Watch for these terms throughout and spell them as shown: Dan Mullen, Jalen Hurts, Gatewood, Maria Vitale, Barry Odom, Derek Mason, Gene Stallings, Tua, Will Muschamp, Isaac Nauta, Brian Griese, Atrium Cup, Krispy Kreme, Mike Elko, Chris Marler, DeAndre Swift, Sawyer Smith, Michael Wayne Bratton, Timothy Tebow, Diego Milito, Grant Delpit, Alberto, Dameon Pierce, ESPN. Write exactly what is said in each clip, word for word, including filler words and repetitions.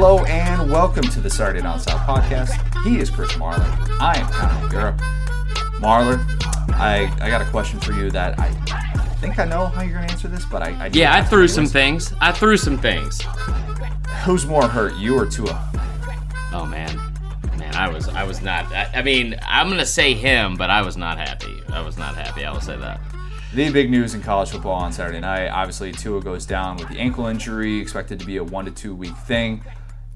Hello and welcome to the Saturday Down South podcast. He is Chris Marler. I am Connor O'Gara. Marler, I, I got a question for you that I, I think I know how you're going to answer this, but I, I Yeah, I threw some things. I threw some things. Who's more hurt, you or Tua? Oh, man. Man, I was I was not. I, I mean, I'm going to say him, but I was not happy. I was not happy. I will say that. The big news in college football on Saturday night, obviously Tua goes down with the ankle injury, expected to be a one to two week thing.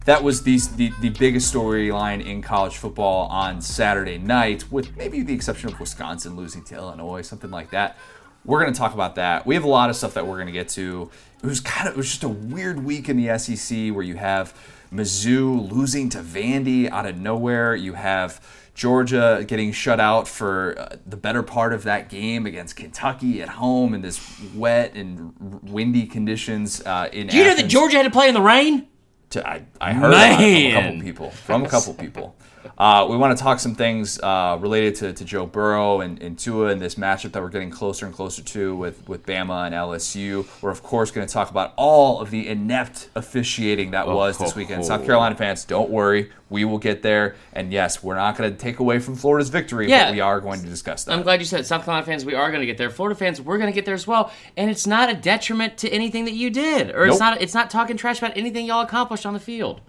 That was the the, the biggest storyline in college football on Saturday night, with maybe the exception of Wisconsin losing to Illinois, something like that. We're going to talk about that. We have a lot of stuff that we're going to get to. It was kind of it was just a weird week in the S E C where you have Mizzou losing to Vandy out of nowhere. You have Georgia getting shut out for uh, the better part of that game against Kentucky at home in this wet and r- windy conditions uh, in Athens. Do you know that Georgia had to play in the rain? To, I, I heard that from a couple people. From a couple people. Uh, we want to talk some things uh, related to, to Joe Burrow and, and Tua and this matchup that we're getting closer and closer to with, with Bama and L S U. We're, of course, going to talk about all of the inept officiating that oh, was this weekend. Oh, South Carolina fans, don't worry. We will get there. And, yes, we're not going to take away from Florida's victory, yeah, but we are going to discuss that. I'm glad you said South Carolina fans, we are going to get there. Florida fans, we're going to get there as well. And it's not a detriment to anything that you did. Or nope. it's not it's not talking trash about anything y'all accomplished on the field.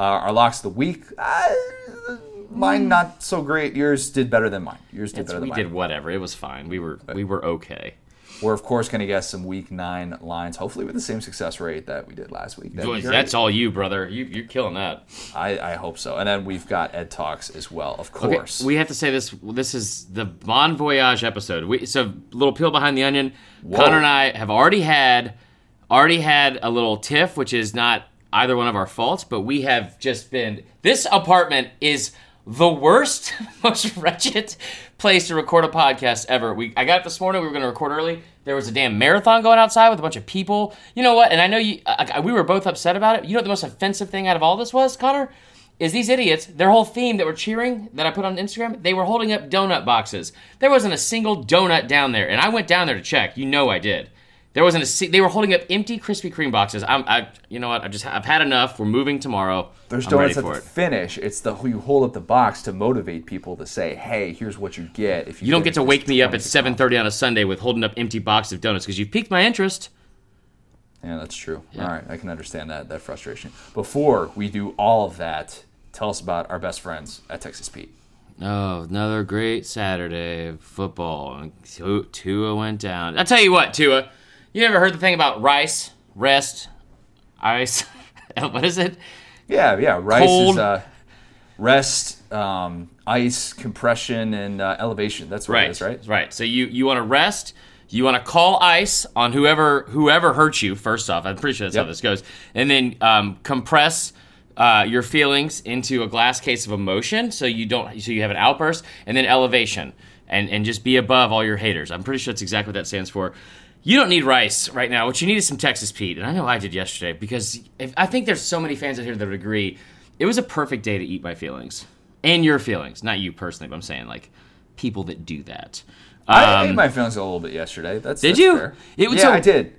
Uh, our locks of the week, uh, mine not so great. Yours did better than mine. Yours did it's, better than we mine. We did whatever. It was fine. We were we were okay. We're, of course, going to guess some week nine lines, hopefully with the same success rate that we did last week. That That's all you, brother. You, you're killing that. I, I hope so. And then we've got Ed Talks as well, of course. Okay, we have to say this. This is the Bon Voyage episode. We, so a little peel behind the onion. Whoa. Connor and I have already had already had a little tiff, which is not either one of our faults, but we have just been... This apartment is the worst, most wretched place to record a podcast ever. We I got up this morning. We were going to record early. There was a damn marathon going outside with a bunch of people. You know what? And I know you. I, we were both upset about it. You know what the most offensive thing out of all this was, Connor? Is these idiots, their whole theme that were cheering that I put on Instagram, they were holding up donut boxes. There wasn't a single donut down there. And I went down there to check. You know I did. There wasn't a. They were holding up empty Krispy Kreme boxes. I'm. I. You know what? I just. I've had enough. We're moving tomorrow. There's I'm donuts at the it. finish. It's the you hold up the box to motivate people to say, "Hey, here's what you get." If you, you don't get to wake me up at seven thirty on a Sunday with holding up empty boxes of donuts because you've piqued my interest. Yeah, that's true. Yeah. All right, I can understand that that frustration. Before we do all of that, tell us about our best friends at Texas Pete. Oh, another great Saturday of football. Tua went down. I'll tell you what, Tua. You ever heard the thing about rice, rest, ice? What is it? Yeah, yeah. Rice Cold. is uh, rest, um, ice, compression, and uh, elevation. That's what right. it is, right? Right. So you, you want to rest. You want to call ice on whoever whoever hurt you, first off. I'm pretty sure that's yep. how this goes. And then um, compress uh, your feelings into a glass case of emotion so you don't so you have an outburst. And then elevation. And, and just be above all your haters. I'm pretty sure that's exactly what that stands for. You don't need rice right now. What you need is some Texas Pete. And I know I did yesterday because if, I think there's so many fans out here that would agree. It was a perfect day to eat my feelings. And your feelings. Not you personally, but I'm saying like people that do that. Um, I ate my feelings a little bit yesterday. That's Did that's you? Fair. It, yeah, so, I did.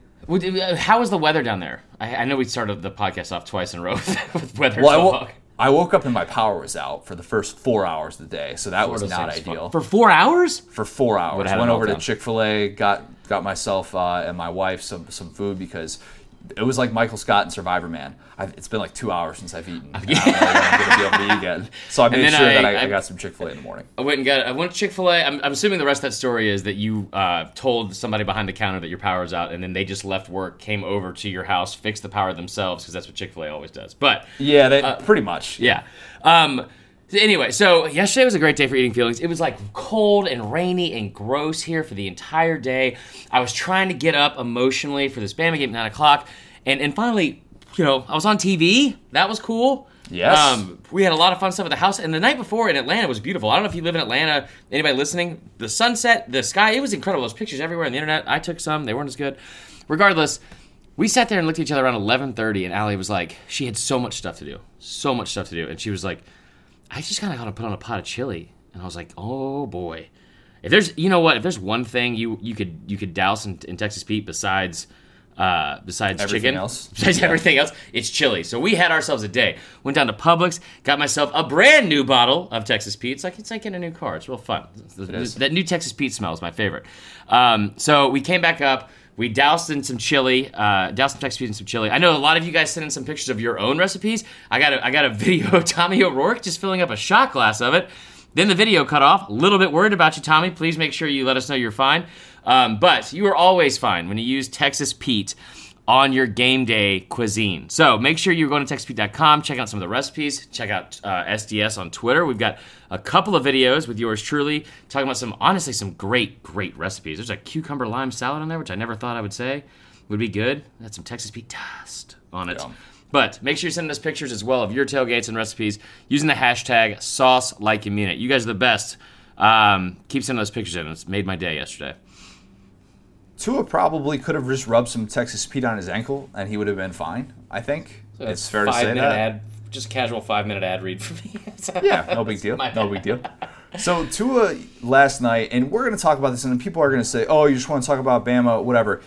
How was the weather down there? I, I know we started the podcast off twice in a row with, with weather well, talk. I w- I woke up and my power was out for the first four hours of the day, so that was not ideal. For four hours? For four hours. Went over to Chick-fil-A, got got myself uh, and my wife some, some food because it was like Michael Scott in Survivor Man. I've, it's been like two hours since I've eaten. I don't know I'm going to be able to eat again. So I made sure I, that I, I, I got some Chick-fil-A in the morning. I went and got. I went to Chick-fil-A. I'm, I'm assuming the rest of that story is that you uh, told somebody behind the counter that your power was out, and then they just left work, came over to your house, fixed the power themselves, because that's what Chick-fil-A always does. But yeah, they, uh, pretty much. Yeah. Um, anyway, so yesterday was a great day for eating feelings. It was like cold and rainy and gross here for the entire day. I was trying to get up emotionally for this Bama game at nine o'clock, and, and finally... You know, I was on T V. That was cool. Yes. Um, we had a lot of fun stuff at the house. And the night before in Atlanta was beautiful. I don't know if you live in Atlanta, anybody listening. The sunset, the sky, it was incredible. There's pictures everywhere on the internet. I took some. They weren't as good. Regardless, we sat there and looked at each other around eleven thirty, and Allie was like, she had so much stuff to do. So much stuff to do. And she was like, I just kind of got to put on a pot of chili. And I was like, oh, boy. If there's, you know what, if there's one thing you, you could you could douse in, in Texas Pete besides... Uh, besides everything chicken, else. besides yeah. everything else, it's chili. So we had ourselves a day. Went down to Publix, got myself a brand new bottle of Texas Pete. It's like it's like in a new car. It's real fun. It is. That new Texas Pete smell is my favorite. Um, so we came back up. We doused in some chili, uh, doused some Texas Pete in some chili. I know a lot of you guys sent in some pictures of your own recipes. I got a, I got a video of Tommy O'Rourke just filling up a shot glass of it. Then the video cut off. A little bit worried about you, Tommy. Please make sure you let us know you're fine. Um, but you are always fine when you use Texas Pete on your game day cuisine. So make sure you're going to texas pete dot com, check out some of the recipes, check out uh, S D S on Twitter. We've got a couple of videos with yours truly talking about some, honestly, some great, great recipes. There's a cucumber lime salad on there, which I never thought I would say would be good. That's some Texas Pete dust on it. Yeah. But make sure you're sending us pictures as well of your tailgates and recipes using the hashtag SauceLikeYouMeanIt. You guys are the best. Um, keep sending those pictures in. It's made my day yesterday. Tua probably could have just rubbed some Texas Pete on his ankle, and he would have been fine, I think. So it's fair to say that. Ad, just casual five-minute ad read for me. Yeah, no big deal. No big deal. So Tua last night, and we're going to talk about this, and people are going to say, oh, you just want to talk about Bama, whatever.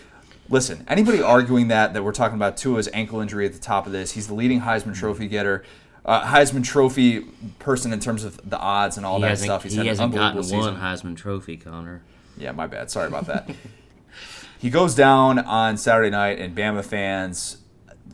Listen, anybody arguing that, that we're talking about Tua's ankle injury at the top of this, he's the leading Heisman Trophy getter, uh, Heisman Trophy person in terms of the odds and all he that stuff. He's he had hasn't an gotten season. one Heisman Trophy, Connor. Yeah, my bad. Sorry about that. He goes down on Saturday night, and Bama fans,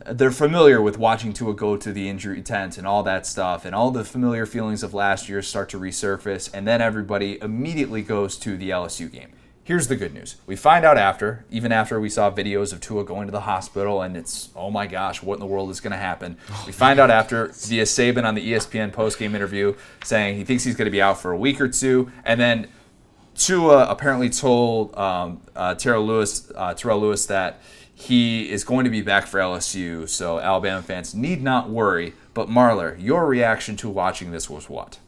they're familiar with watching Tua go to the injury tent and all that stuff, and all the familiar feelings of last year start to resurface, and then everybody immediately goes to the L S U game. Here's the good news. We find out after, even after we saw videos of Tua going to the hospital, and it's, oh my gosh, what in the world is going to happen? We find out after via Saban on the E S P N postgame interview saying he thinks he's going to be out for a week or two, and then Tua apparently told um, uh, Terrell Lewis, uh, Terrell Lewis that he is going to be back for L S U, so Alabama fans need not worry. But Marler, your reaction to watching this was what?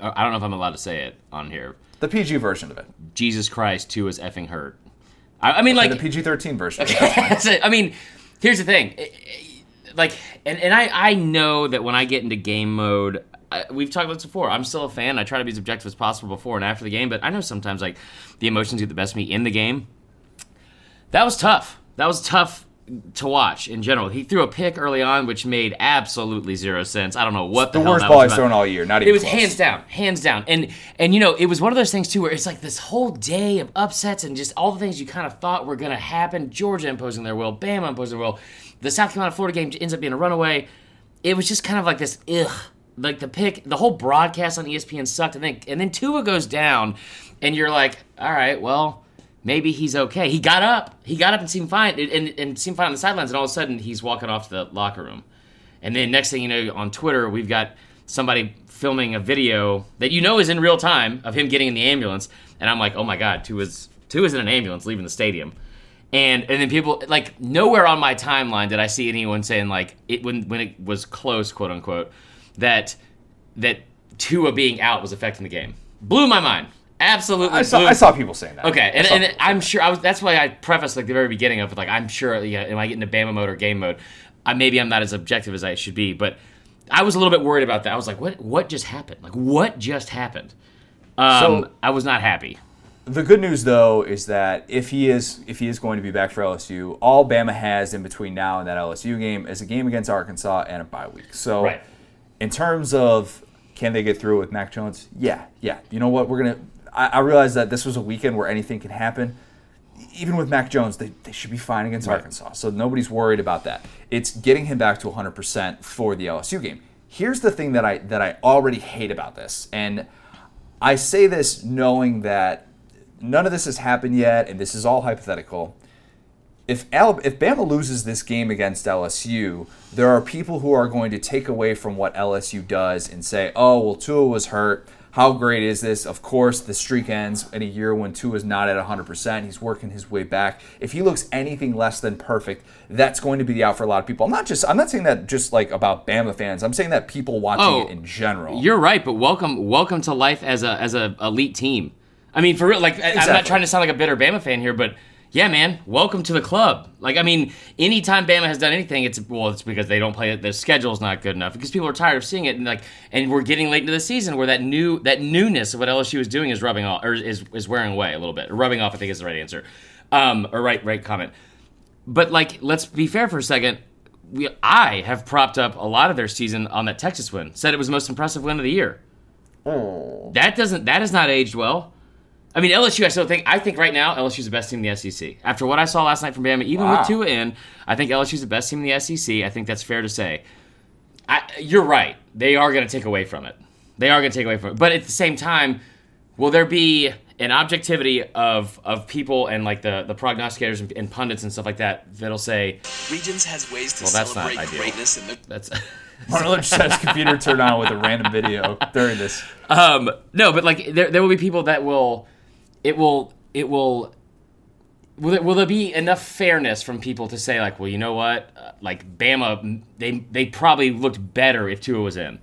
I don't know if I'm allowed to say it on here. The P G version of it. Jesus Christ, Tua's effing hurt. I, I mean, like... And the P G thirteen version. Okay. I mean, here's the thing. Like, and, and I, I know that when I get into game mode... We've talked about this before. I'm still a fan. I try to be as objective as possible before and after the game, but I know sometimes like the emotions get the best of me in the game. That was tough. That was tough to watch in general. He threw a pick early on, which made absolutely zero sense. I don't know what the, the hell worst that ball was I've thrown all year. Not even. It was close. hands down, hands down, and and you know it was one of those things too where it's like this whole day of upsets and just all the things you kind of thought were going to happen. Georgia imposing their will, Bama imposing their will. The South Carolina Florida game ends up being a runaway. It was just kind of like this ugh. Like, the pick, the whole broadcast on E S P N sucked. And then, and then Tua goes down, and you're like, all right, well, maybe he's okay. He got up. He got up and seemed fine and, and seemed fine on the sidelines, and all of a sudden he's walking off to the locker room. And then next thing you know, on Twitter, we've got somebody filming a video that you know is in real time of him getting in the ambulance. And I'm like, oh, my God, Tua's, Tua's in an ambulance leaving the stadium. And and then people, like, nowhere on my timeline did I see anyone saying, like, it when when it was close, quote, unquote, that that Tua being out was affecting the game. Blew my mind. Absolutely. I saw, blew. I saw people saying that. Okay, and, and I'm sure I was. That's why I prefaced like the very beginning of it. Like I'm sure. Yeah, am I getting into Bama mode or game mode? I, maybe I'm not as objective as I should be, but I was a little bit worried about that. I was like, what? What just happened? Like what just happened? Um, so I was not happy. The good news though is that if he is if he is going to be back for L S U, all Bama has in between now and that L S U game is a game against Arkansas and a bye week. So. Right. In terms of can they get through with Mac Jones, yeah, yeah. You know what? We're gonna. I, I realize that this was a weekend where anything can happen. Even with Mac Jones, they, they should be fine against right. Arkansas. So nobody's worried about that. It's getting him back to one hundred percent for the L S U game. Here's the thing that I that I already hate about this, and I say this knowing that none of this has happened yet, and this is all hypothetical. If Al- if Bama loses this game against L S U, there are people who are going to take away from what L S U does and say, oh, well, Tua was hurt. How great is this? Of course, the streak ends in a year when Tua is not at one hundred percent. He's working his way back. If he looks anything less than perfect, that's going to be the out for a lot of people. I'm not just I'm not saying that just like about Bama fans. I'm saying that people watching oh, it in general. You're right, but welcome welcome to life as a as a elite team. I mean, for real, like exactly. I'm not trying to sound like a bitter Bama fan here, but yeah, man, welcome to the club. Like, I mean, anytime Bama has done anything, it's well, it's because they don't play it. Their schedule's not good enough because people are tired of seeing it, and like, and we're getting late into the season where that new that newness of what L S U is doing is rubbing off, or is is wearing away a little bit. Rubbing off, I think, is the right answer, um, or right right comment. But, like, let's be fair for a second. We, I have propped up a lot of their season on that Texas win. Said it was the most impressive win of the year. Oh. That doesn't. That has not aged well. I mean, L S U, I still think, I think right now, L S U's the best team in the S E C. After what I saw last night from Bama, even wow. with Tua in, I think L S U's the best team in the S E C. I think that's fair to say. I, you're right. They are going to take away from it. They are going to take away from it. But at the same time, will there be an objectivity of of people and like the, the prognosticators and, and pundits and stuff like that that'll say, Regions has ways to well, that's celebrate not ideal. Greatness. In the- that's Marlon just had his computer turned on with a random video during this. Um, no, but like there there will be people that will. It will, it will, will there, will there be enough fairness from people to say, like, well, you know what? Uh, like, Bama, they they probably looked better if Tua was in.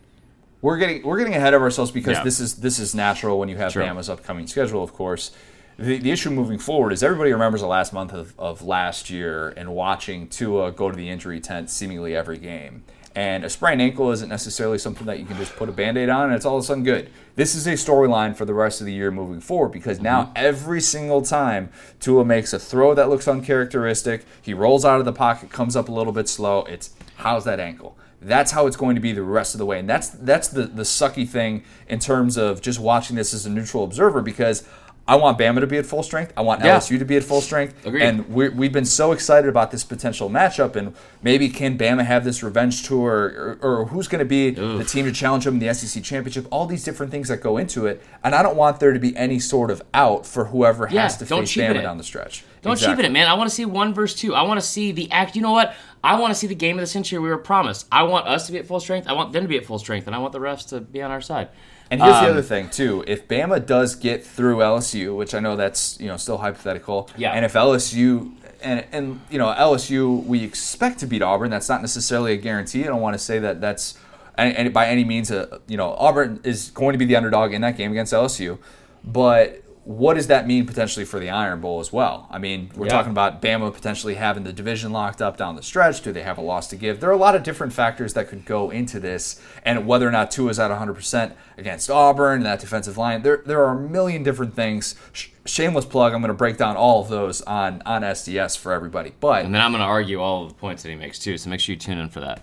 We're getting we're getting ahead of ourselves because yeah. this is this is natural when you have True. Bama's upcoming schedule, of course. The, the issue moving forward is everybody remembers the last month of, of last year and watching Tua go to the injury tent seemingly every game. And a sprained ankle isn't necessarily something that you can just put a Band-Aid on and it's all of a sudden good. This is a storyline for the rest of the year moving forward because now mm-hmm. every single time Tua makes a throw that looks uncharacteristic, he rolls out of the pocket, comes up a little bit slow, it's how's that ankle? That's how it's going to be the rest of the way. And that's that's the, the sucky thing in terms of just watching this as a neutral observer because I want Bama to be at full strength. I want yeah. L S U to be at full strength. Agreed. And we're, we've been so excited about this potential matchup. And maybe can Bama have this revenge tour? Or, or who's going to be Oof. the team to challenge them in the S E C championship? All these different things that go into it. And I don't want there to be any sort of out for whoever yeah, has to face Bama it. down the stretch. Don't exactly. cheapen it, man. I want to see one versus two. I want to see the act. You know what? I want to see the game of the century we were promised. I want us to be at full strength. I want them to be at full strength. And I want the refs to be on our side. And here's um, the other thing, too. If Bama does get through L S U, which I know that's, you know, still hypothetical, yeah. and if L S U and, and you know, L S U, we expect to beat Auburn. That's not necessarily a guarantee. I don't want to say that that's and, and by any means, a, you know, Auburn is going to be the underdog in that game against L S U. But what does that mean potentially for the Iron Bowl as well? I mean, we're yeah. talking about Bama potentially having the division locked up down the stretch. Do they have a loss to give? There are a lot of different factors that could go into this, and whether or not Tua's at one hundred percent against Auburn, that defensive line, there there are a million different things. Sh- shameless plug, I'm going to break down all of those on, on S D S for everybody. But and then I'm going to argue all of the points that he makes too, so make sure you tune in for that.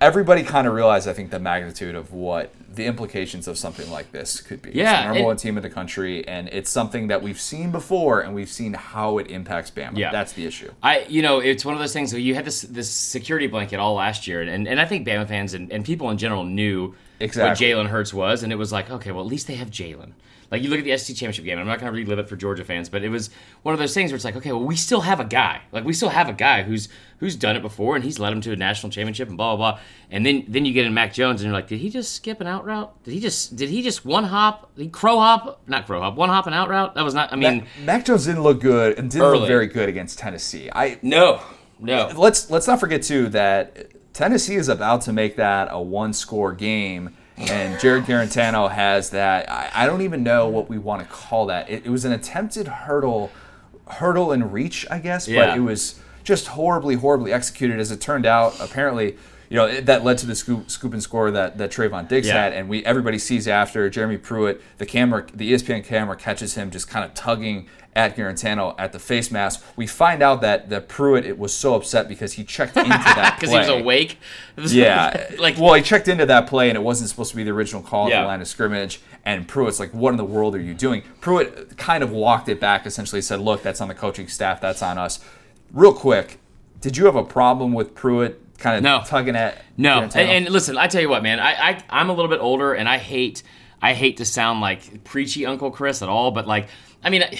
Everybody kind of realized, I think, the magnitude of what the implications of something like this could be. Yeah, it's the number it, one team in the country, and it's something that we've seen before, and we've seen how it impacts Bama. Yeah. That's the issue. I, you know, it's one of those things. So you had this this security blanket all last year, and, and I think Bama fans and, and people in general knew exactly what Jalen Hurts was, and it was like, okay, well, at least they have Jalen. Like, you look at the S E C championship game, and I'm not going to relive it for Georgia fans, but it was one of those things where it's like, okay, well, we still have a guy. Like, we still have a guy who's who's done it before, and he's led him to a national championship and blah, blah, blah. And then then you get in Mac Jones, and you're like, did he just skip an out route? Did he just did he just one hop? Did he crow hop? Not crow hop. One hop and out route? That was not, I mean. Mac, Mac Jones didn't look good and didn't early. look very good against Tennessee. I No, no. Let's, let's not forget, too, that Tennessee is about to make that a one-score game. And Jarrett Guarantano has that. I, I don't even know what we want to call that. It, it was an attempted hurdle, hurdle and reach, I guess. Yeah. But it was just horribly, horribly executed. As it turned out, apparently, you know, it, that led to the scoop, scoop and score that, that Trayvon Diggs yeah. had. And we everybody sees after Jeremy Pruitt, the camera, the E S P N camera catches him just kind of tugging at Guarantano at the face mask. We find out that, that Pruitt it was so upset because he checked into that play. Because he was awake? Was yeah. like, well, he checked into that play, and it wasn't supposed to be the original call yeah. in the line of scrimmage. And Pruitt's like, what in the world are you doing? Pruitt kind of walked it back, essentially said, look, that's on the coaching staff. That's on us. Real quick, did you have a problem with Pruitt kind of no. tugging at No. And, and listen, I tell you what, man. I, I, I'm a little bit older, and I hate, I hate to sound like preachy Uncle Chris at all, but, like, I mean... I,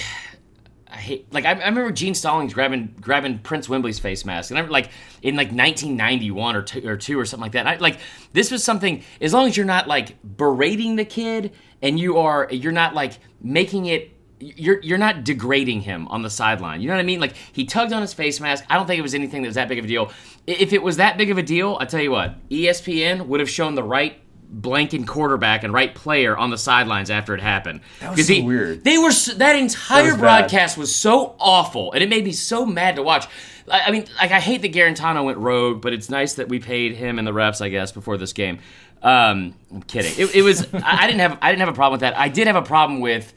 I hate like I, I remember Gene Stallings grabbing grabbing Prince Wembley's face mask, and I remember, like in like nineteen ninety-one or two, or two or something like that. And I, like this was something. As long as you're not like berating the kid, and you are you're not like making it. You're you're not degrading him on the sideline. You know what I mean? Like he tugged on his face mask. I don't think it was anything that was that big of a deal. If it was that big of a deal, I tell you what, E S P N would have shown the right blanking quarterback and right player on the sidelines after it happened. That was so he, weird. They were that entire that broadcast bad. was so awful, and it made me so mad to watch. I, I mean, like I hate that Guarantano went rogue, but it's nice that we paid him and the refs, I guess, before this game. Um, I'm kidding. It, it was. I, I didn't have. I didn't have a problem with that. I did have a problem with.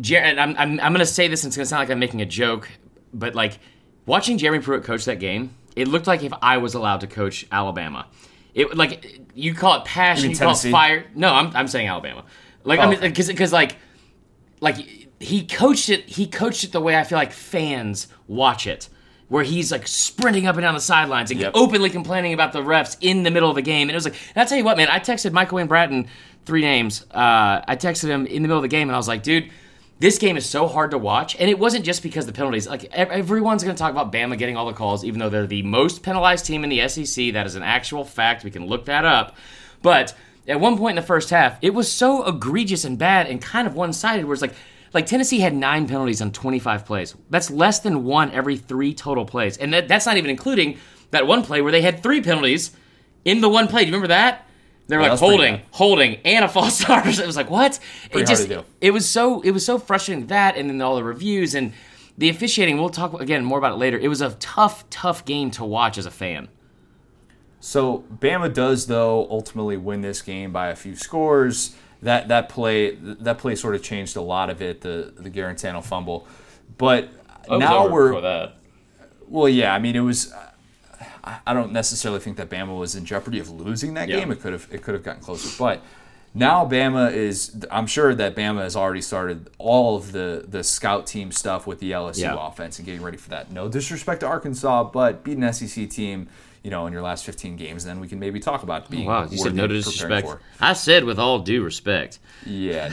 Jared, I'm. I'm. I'm going to say this, and it's going to sound like I'm making a joke, but like Watching Jeremy Pruitt coach that game, it looked like if I was allowed to coach Alabama. It like you call it passion, you, mean you call it fire. No, I'm I'm saying Alabama. Like oh. I mean, because because like like he coached it. He coached it the way I feel like fans watch it, where he's like sprinting up and down the sidelines and yep. openly complaining about the refs in the middle of the game. And it was like, and I'll tell you what, man. I texted Michael Wayne Bratton three names. Uh, I texted him in the middle of the game, and I was like, dude. This game is so hard to watch, and it wasn't just because of the penalties. Like everyone's going to talk about Bama getting all the calls, even though they're the most penalized team in the S E C. That is an actual fact. We can look that up. But at one point in the first half, it was so egregious and bad and kind of one-sided, where it's like, like Tennessee had nine penalties on twenty-five plays. That's less than one every three total plays, and that, that's not even including that one play where they had three penalties in the one play. Do you remember that? They were yeah, like holding, holding, and a false start. It was like, what? Pretty it just hard to do. it was so it was so frustrating, that, and then all the reviews and the officiating. We'll talk again more about it later. It was a tough, tough game to watch as a fan. So Bama does though ultimately win this game by a few scores. That that play that play sort of changed a lot of it. The the Guarantano fumble, but I now was over we're before that. Well, yeah, I mean it was. I don't necessarily think that Bama was in jeopardy of losing that yeah. game. It could have it could have gotten closer. But now Bama is – I'm sure that Bama has already started all of the, the scout team stuff with the L S U yeah. offense and getting ready for that. No disrespect to Arkansas, but beat an S E C team, you know, in your last fifteen games, then we can maybe talk about being – Wow, you said no disrespect. I said with all due respect. Yeah,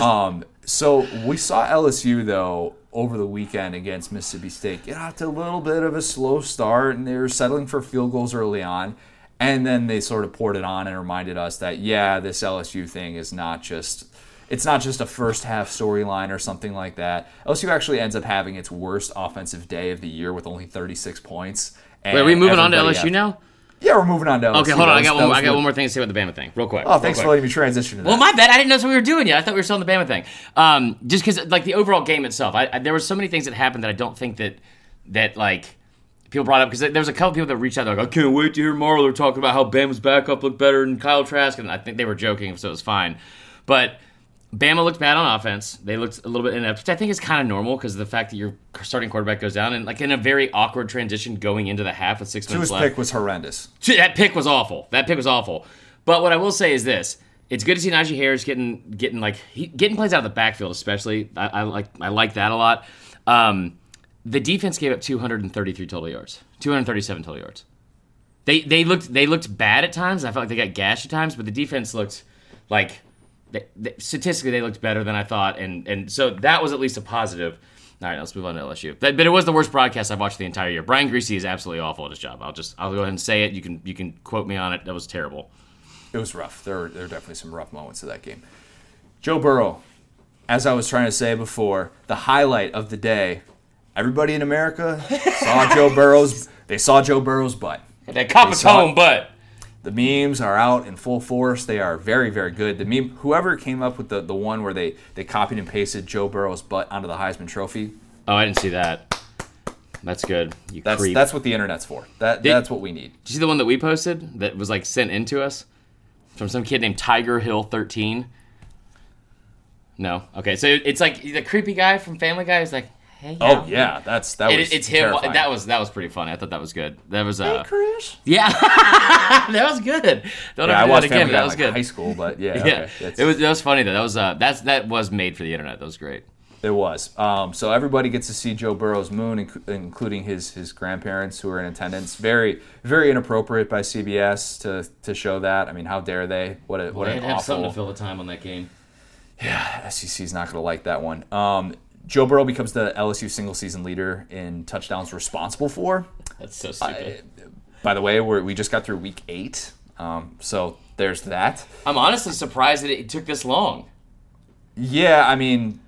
no. um, so we saw L S U, though, over the weekend against Mississippi State, get out to a little bit of a slow start, and they were settling for field goals early on, and then they sort of poured it on and reminded us that, yeah, this L S U thing is not just it's not just a first-half storyline or something like that. L S U actually ends up having its worst offensive day of the year with only thirty-six points. And Wait, are we moving on to L S U has, now? Yeah, we're moving on to L S U. Okay, hold on. I got one, I got one more thing to say about the Bama thing, real quick. Oh, thanks for letting me transition to that. Well, my bad. I didn't know that's what we were doing yet. I thought we were still on the Bama thing. Um, just because, like, the overall game itself, I, I, there were so many things that happened that I don't think that, that like, people brought up. Because there was a couple people that reached out. They're like, I can't wait to hear Marler talking about how Bama's backup looked better than Kyle Trask. And I think they were joking, so it was fine. But Bama looked bad on offense. They looked a little bit inept, which I think is kind of normal because of the fact that your starting quarterback goes down, and like in a very awkward transition going into the half with six Tua's minutes left. Tua's pick was horrendous. That pick was awful. That pick was awful. But what I will say is this: it's good to see Najee Harris getting getting like he, getting plays out of the backfield, especially. I, I like I like that a lot. Um, the defense gave up two hundred thirty-three total yards, two hundred thirty-seven total yards. They they looked they looked bad at times. I felt like they got gashed at times, but the defense looked like. They, they, statistically, they looked better than I thought, and, and so that was at least a positive. All right, let's move on to L S U. But, but it was the worst broadcast I've watched the entire year. Brian Griese is absolutely awful at his job. I'll just I'll go ahead and say it. You can you can quote me on it. That was terrible. It was rough. There were, there were definitely some rough moments of that game. Joe Burrow, as I was trying to say before, the highlight of the day. Everybody in America saw Joe Burrow's. They saw Joe Burrow's butt. That Capitone butt. The memes are out in full force. They are very, very good. The meme, whoever came up with the, the one where they, they copied and pasted Joe Burrow's butt onto the Heisman Trophy. Oh, I didn't see that. That's good. You that's, creep. That's what the internet's for. That did, That's what we need. Did you see the one that we posted that was like sent in to us from some kid named Tiger Hill thirteen? No? Okay, so it's like the creepy guy from Family Guy is like, hey, oh yeah, that's that was it, it's him. Terrifying. That was that was pretty funny. I thought that was good. That was uh, hey, Chris. Yeah, that was good. Don't yeah, I watched Family Guy like high school, but yeah, yeah. Okay. It was that was funny though. That was uh, that's that was made for the internet. That was great. It was. Um, so everybody gets to see Joe Burrow's moon, inc- including his his grandparents who are in attendance. Very very inappropriate by C B S to to show that. I mean, how dare they? What a well, what an awful. Have something to fill the time on that game. Yeah, S E C's not going to like that one. Um, Joe Burrow becomes the L S U single-season leader in touchdowns responsible for. That's so stupid. Uh, by the way, we're, we just got through week eight, um, so there's that. I'm honestly surprised that it took this long. Yeah, I mean,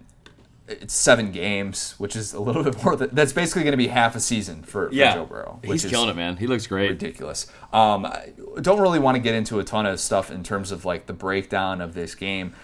it's seven games, which is a little bit more. Than, that's basically going to be half a season for, for yeah. Joe Burrow. Which He's is killing it, man. He looks great. Ridiculous. Um, I don't really want to get into a ton of stuff in terms of like the breakdown of this game.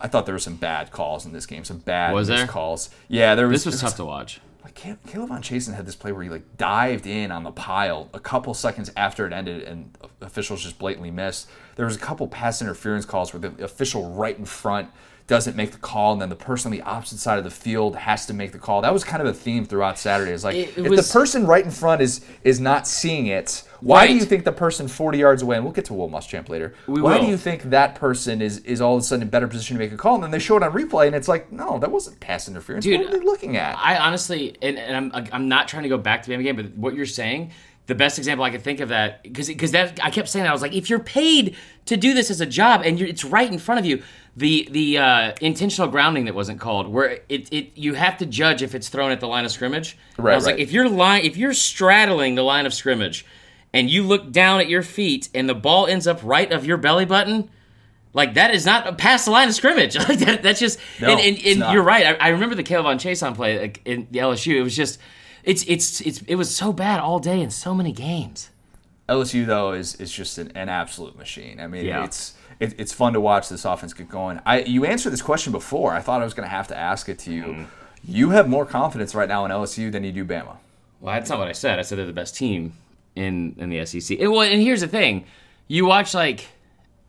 I thought there were some bad calls in this game, some bad was there? calls. Yeah, there was. This was tough to watch. Like Caleb on Chasen had this play where he like dived in on the pile a couple seconds after it ended, and officials just blatantly missed. There was a couple pass interference calls where the official right in front doesn't make the call, and then the person on the opposite side of the field has to make the call. That was kind of a theme throughout Saturday. It's like, it, it if was, the person right in front is is not seeing it, why right. do you think the person forty yards away, and we'll get to Will Muschamp later, we why will. do you think that person is, is all of a sudden in better position to make a call? And then they show it on replay, and it's like, no, that wasn't pass interference. Dude, what are they looking at? I honestly, and, and I'm I'm not trying to go back to the game, but what you're saying, the best example I could think of that, because that I kept saying that, I was like, if you're paid to do this as a job, and you're, it's right in front of you, the the uh, intentional grounding that wasn't called, where it, it you have to judge if it's thrown at the line of scrimmage. Right, I was right. like, if you're line, if you're straddling the line of scrimmage, and you look down at your feet, and the ball ends up right of your belly button, like that is not past the line of scrimmage. Like that, that's just. No, and and, and you're right. I, I remember the Caleb on Chase on play like, in the L S U. It was just. It's it's it's it was so bad all day in so many games. L S U though is is just an, an absolute machine. I mean, yeah. it's it, it's fun to watch this offense get going. I you answered this question before. I thought I was going to have to ask it to you. Mm. You have more confidence right now in L S U than you do Bama. Well, that's not what I said. I said they're the best team in in the S E C. And, well, and here's the thing: you watch like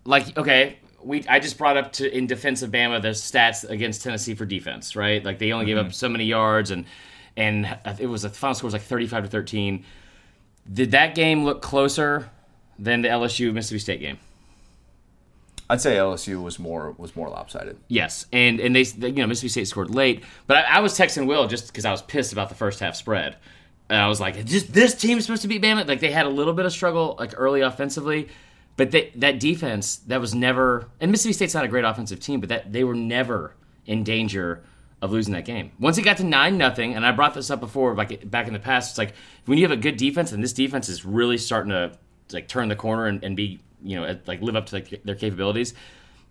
like okay, we I just brought up to in defense of Bama the stats against Tennessee for defense, right? Like they only mm-hmm. gave up so many yards and. And it was the final score was like thirty-five to thirteen. Did that game look closer than the L S U Mississippi State game? I'd say L S U was more was more lopsided. Yes, and and they you know Mississippi State scored late, but I, I was texting Will just because I was pissed about the first half spread, and I was like, just this team's supposed to beat Bama. Like they had a little bit of struggle like early offensively, but they, that defense that was never. And Mississippi State's not a great offensive team, but that they were never in danger of losing that game. Once it got to nine nothing, and I brought this up before, like back in the past, it's like when you have a good defense, and this defense is really starting to like turn the corner and, and be, you know, like live up to like, their capabilities.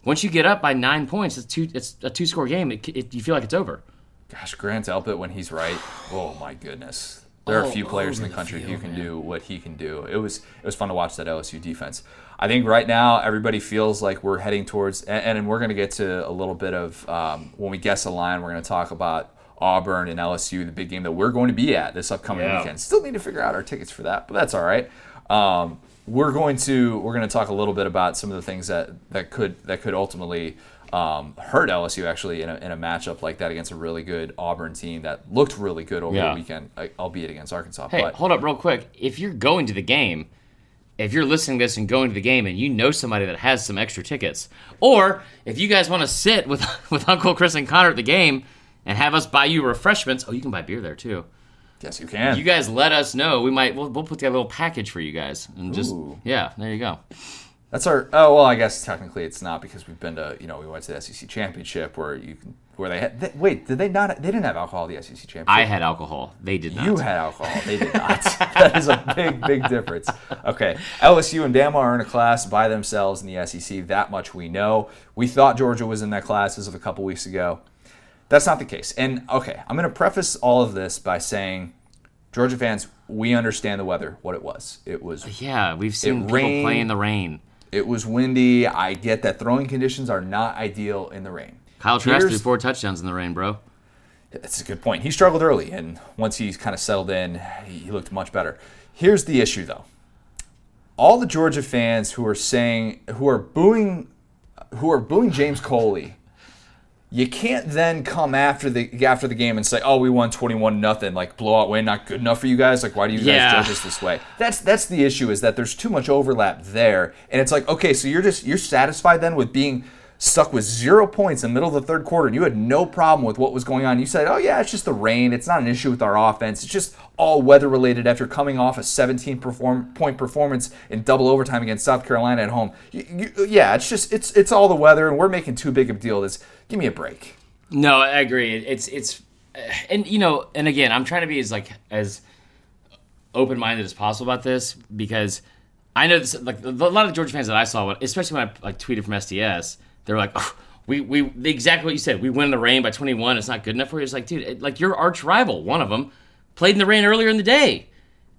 Once you get up by nine points, it's two, it's a two score game. It, it, you feel like it's over. Gosh, Grant Delpit when he's right. Oh my goodness, there are a few players in the country who can do what he can do. It was it was fun to watch that L S U defense. I think right now everybody feels like we're heading towards, and, and we're going to get to a little bit of, um, when we guess a line, we're going to talk about Auburn and L S U, the big game that we're going to be at this upcoming yeah. weekend. Still need to figure out our tickets for that, but that's all right. Um, we're going to we're going to talk a little bit about some of the things that, that could that could ultimately um, hurt L S U actually in a, in a matchup like that against a really good Auburn team that looked really good over yeah. the weekend, albeit against Arkansas. Hey, but, hold up real quick. If you're going to the game, if you're listening to this and going to the game and you know somebody that has some extra tickets, or if you guys want to sit with with Uncle Chris and Connor at the game and have us buy you refreshments, oh, you can buy beer there too. Yes, you can. You guys let us know. We might we'll, we'll put together a little package for you guys and just Ooh. yeah, there you go. That's our oh well, I guess technically it's not because we've been to you know we went to the S E C championship where you can. Where they had they, wait, did they not? They didn't have alcohol at the S E C championship. I had alcohol. They did not. You had alcohol. They did not. That is a big, big difference. Okay, L S U and Bama are in a class by themselves in the S E C. That much we know. We thought Georgia was in that class as of a couple weeks ago. That's not the case. And okay, I'm going to preface all of this by saying, Georgia fans, we understand the weather. What it was. It was. Yeah, we've seen people rained, play in the rain. It was windy. I get that throwing conditions are not ideal in the rain. Kyle Trask threw four touchdowns in the rain, bro. That's a good point. He struggled early, and once he's kind of settled in, he looked much better. Here's the issue, though. All the Georgia fans who are saying, who are booing, who are booing James Coley, you can't then come after the after the game and say, "Oh, we won twenty-one nothing. Like blowout win, not good enough for you guys. Like why do you guys yeah. judge us this way?" That's that's the issue. Is that there's too much overlap there, and it's like, okay, so you're just you're satisfied then with being stuck with zero points in the middle of the third quarter, and you had no problem with what was going on. You said, oh, yeah, it's just the rain. It's not an issue with our offense. It's just all weather-related after coming off a seventeen-point perform- performance in double overtime against South Carolina at home. You, you, yeah, it's just it's it's all the weather, and we're making too big of a deal of this. Give me a break. No, I agree. It's, it's – and, you know, and again, I'm trying to be as, like, as open-minded as possible about this because I know this, like a lot of Georgia fans that I saw, especially when I like tweeted from S D S, they're like, oh, we we exactly what you said. We win in the rain by twenty-one. It's not good enough for you. It's like, dude, it, like your arch rival, one of them, played in the rain earlier in the day,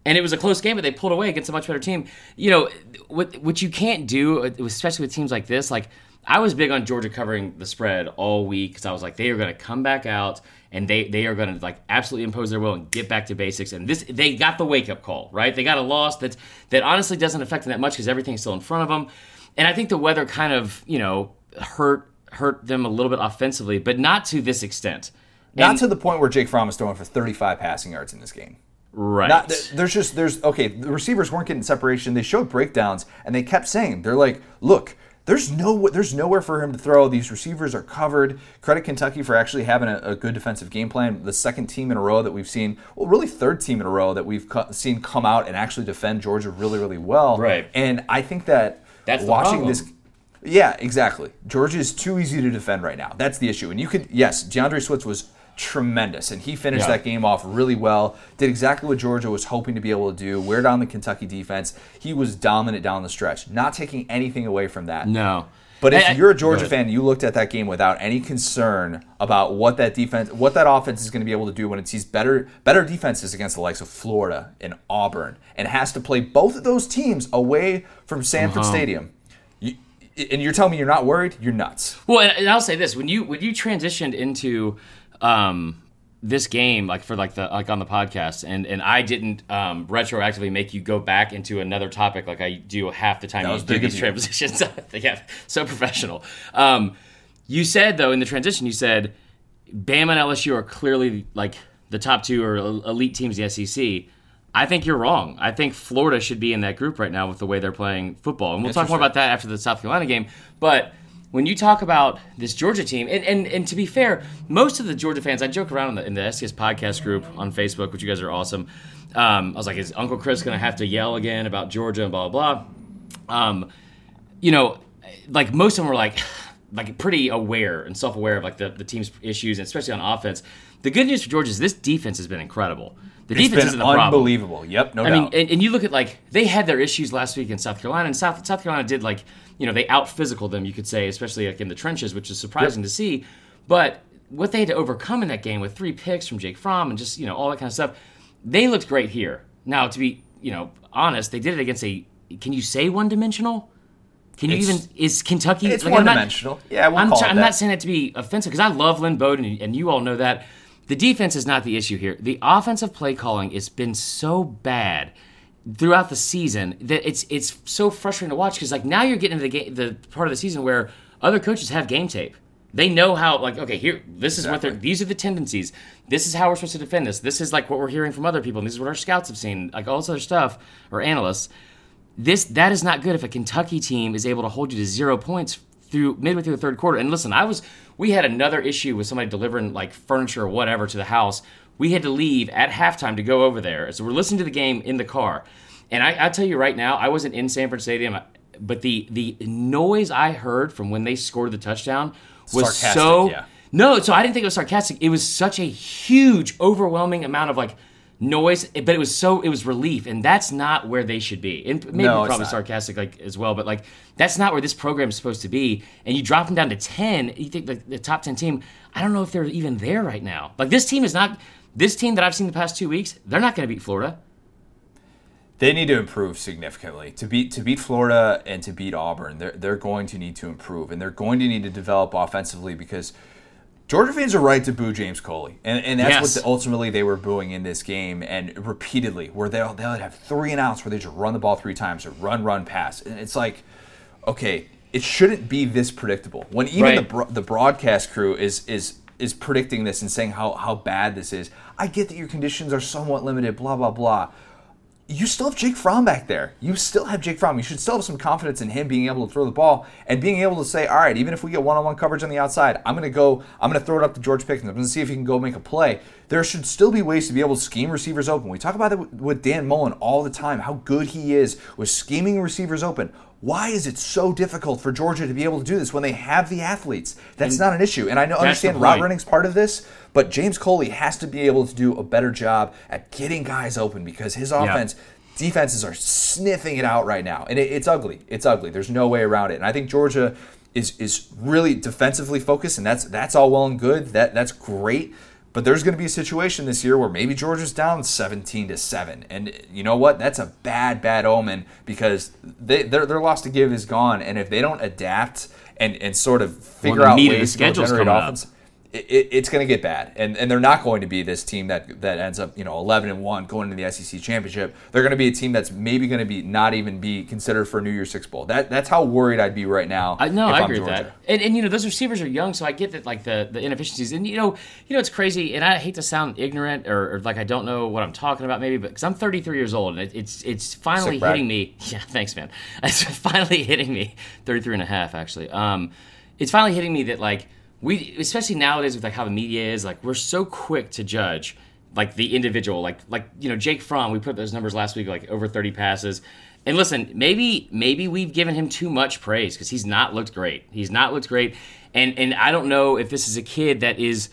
and it was a close game, but they pulled away against a much better team. You know what? What you can't do, especially with teams like this. Like I was big on Georgia covering the spread all week because I was like, they are going to come back out and they they are going to like absolutely impose their will and get back to basics. And this, they got the wake up call, right? They got a loss that that honestly doesn't affect them that much because everything's still in front of them. And I think the weather kind of, you know, hurt hurt them a little bit offensively, but not to this extent. Not and, to the point where Jake Fromm is throwing for thirty-five passing yards in this game. Right. Not, there's just, there's, okay, the receivers weren't getting separation. They showed breakdowns, and they kept saying, they're like, look, there's no, there's nowhere for him to throw. These receivers are covered. Credit Kentucky for actually having a, a good defensive game plan. The second team in a row that we've seen, well, really third team in a row that we've co- seen come out and actually defend Georgia really, really well. Right. And I think that That's watching this... Yeah, exactly. Georgia is too easy to defend right now. That's the issue. And you could, yes, DeAndre Swift was tremendous, and he finished yeah. that game off really well, did exactly what Georgia was hoping to be able to do, wear down the Kentucky defense. He was dominant down the stretch, not taking anything away from that. No. But if I, you're a Georgia fan, you looked at that game without any concern about what that defense, what that offense is going to be able to do when it sees better, better defenses against the likes of Florida and Auburn and has to play both of those teams away from Sanford uh-huh. Stadium. And you're telling me you're not worried? You're nuts. Well, and, and I'll say this: when you when you transitioned into um, this game, like for like the like on the podcast, and and I didn't um, retroactively make you go back into another topic like I do half the time. You do these transitions. Yeah, so professional. Um, you said though in the transition, you said Bama and L S U are clearly like the top two or elite teams in the S E C. I think you're wrong. I think Florida should be in that group right now with the way they're playing football. And we'll talk more about that after the South Carolina game. But when you talk about this Georgia team, and, and, and to be fair, most of the Georgia fans, I joke around in the, in the S C S podcast group on Facebook, which you guys are awesome. Um, I was like, is Uncle Chris going to have to yell again about Georgia and blah, blah, blah? Um, you know, like most of them were like... like pretty aware and self-aware of like the, the team's issues, and especially on offense. The good news for Georgia is this defense has been incredible. The it's defense isn't the problem. Unbelievable. Yep, no I doubt. I mean, and, and you look at like they had their issues last week in South Carolina, and South South Carolina did like you know they out physical them, you could say, especially like in the trenches, which is surprising yep. to see. But what they had to overcome in that game with three picks from Jake Fromm and just you know all that kind of stuff, they looked great here. Now to be you know honest, they did it against a can you say one dimensional? Can you it's, even is Kentucky? It's like, one-dimensional. Yeah, we'll I'm, call it I'm that. Not saying that to be offensive because I love Lynn Bowden, and you all know that. The defense is not the issue here. The offensive play calling has been so bad throughout the season that it's it's so frustrating to watch because like now you're getting into the game, the part of the season where other coaches have game tape. They know how like okay here this is exactly. what they're these are the tendencies. This is how we're supposed to defend this. This is like what we're hearing from other people, and this is what our scouts have seen, like all this other stuff or analysts. This that is not good if a Kentucky team is able to hold you to zero points through midway through the third quarter. And listen, I was we had another issue with somebody delivering like furniture or whatever to the house. We had to leave at halftime to go over there. So we're listening to the game in the car. And I, I tell you right now, I wasn't in Sanford Stadium, but the the noise I heard from when they scored the touchdown was sarcastic, so yeah. no. So I didn't think it was sarcastic. It was such a huge, overwhelming amount of like. Noise, but it was so it was relief, and that's not where they should be. And maybe no, probably sarcastic, like as well, but like that's not where this program is supposed to be. And you drop them down to ten. You think like the top ten team? I don't know if they're even there right now. Like this team is not this team that I've seen the past two weeks. They're not going to beat Florida. They need to improve significantly to beat to beat Florida and to beat Auburn. They're they're going to need to improve, and they're going to need to develop offensively because. Georgia fans are right to boo James Coley, and, and that's yes. what the, ultimately they were booing in this game, and repeatedly, where they they would have three and outs where they just run the ball three times or run, run, pass, and it's like, okay, it shouldn't be this predictable. When even right. the bro- the broadcast crew is is is predicting this and saying how how bad this is, I get that your conditions are somewhat limited, blah blah blah. You still have Jake Fromm back there. You still have Jake Fromm. You should still have some confidence in him being able to throw the ball and being able to say, all right, even if we get one-on-one coverage on the outside, I'm going to go, I'm going to throw it up to George Pickens. I'm going to see if he can go make a play. There should still be ways to be able to scheme receivers open. We talk about it with Dan Mullen all the time, how good he is with scheming receivers open. Why is it so difficult for Georgia to be able to do this when they have the athletes? That's and not an issue. And I know, understand route running's part of this, but James Coley has to be able to do a better job at getting guys open because his offense, yeah. defenses are sniffing it out right now. And it, it's ugly. It's ugly. There's no way around it. And I think Georgia is is really defensively focused, and that's that's all well and good. That That's great. But there's going to be a situation this year where maybe Georgia's down seventeen to seven, and you know what? That's a bad, bad omen because they, their their loss to give is gone, and if they don't adapt and, and sort of figure well, out ways to generate offense, it, it's going to get bad, and and they're not going to be this team that that ends up, you know, eleven and one going into the S E C championship. They're going to be a team that's maybe going to be not even be considered for a New Year's Six bowl. That that's how worried I'd be right now. I, no, if I I'm agree Georgia. With that. And and you know, those receivers are young, so I get that, like the, the inefficiencies. And you know, you know, it's crazy. And I hate to sound ignorant or, or like I don't know what I'm talking about, maybe, but because I'm thirty-three years old, and it, it's it's finally Sick, hitting me. Yeah, thanks, man. It's finally hitting me. thirty-three and a half, actually. Um, it's finally hitting me that like. We, especially nowadays with like how the media is, like we're so quick to judge like the individual, like like you know Jake Fromm. We put up those numbers last week, like over thirty passes. And listen, maybe maybe we've given him too much praise because he's not looked great. He's not looked great, and and I don't know if this is a kid that is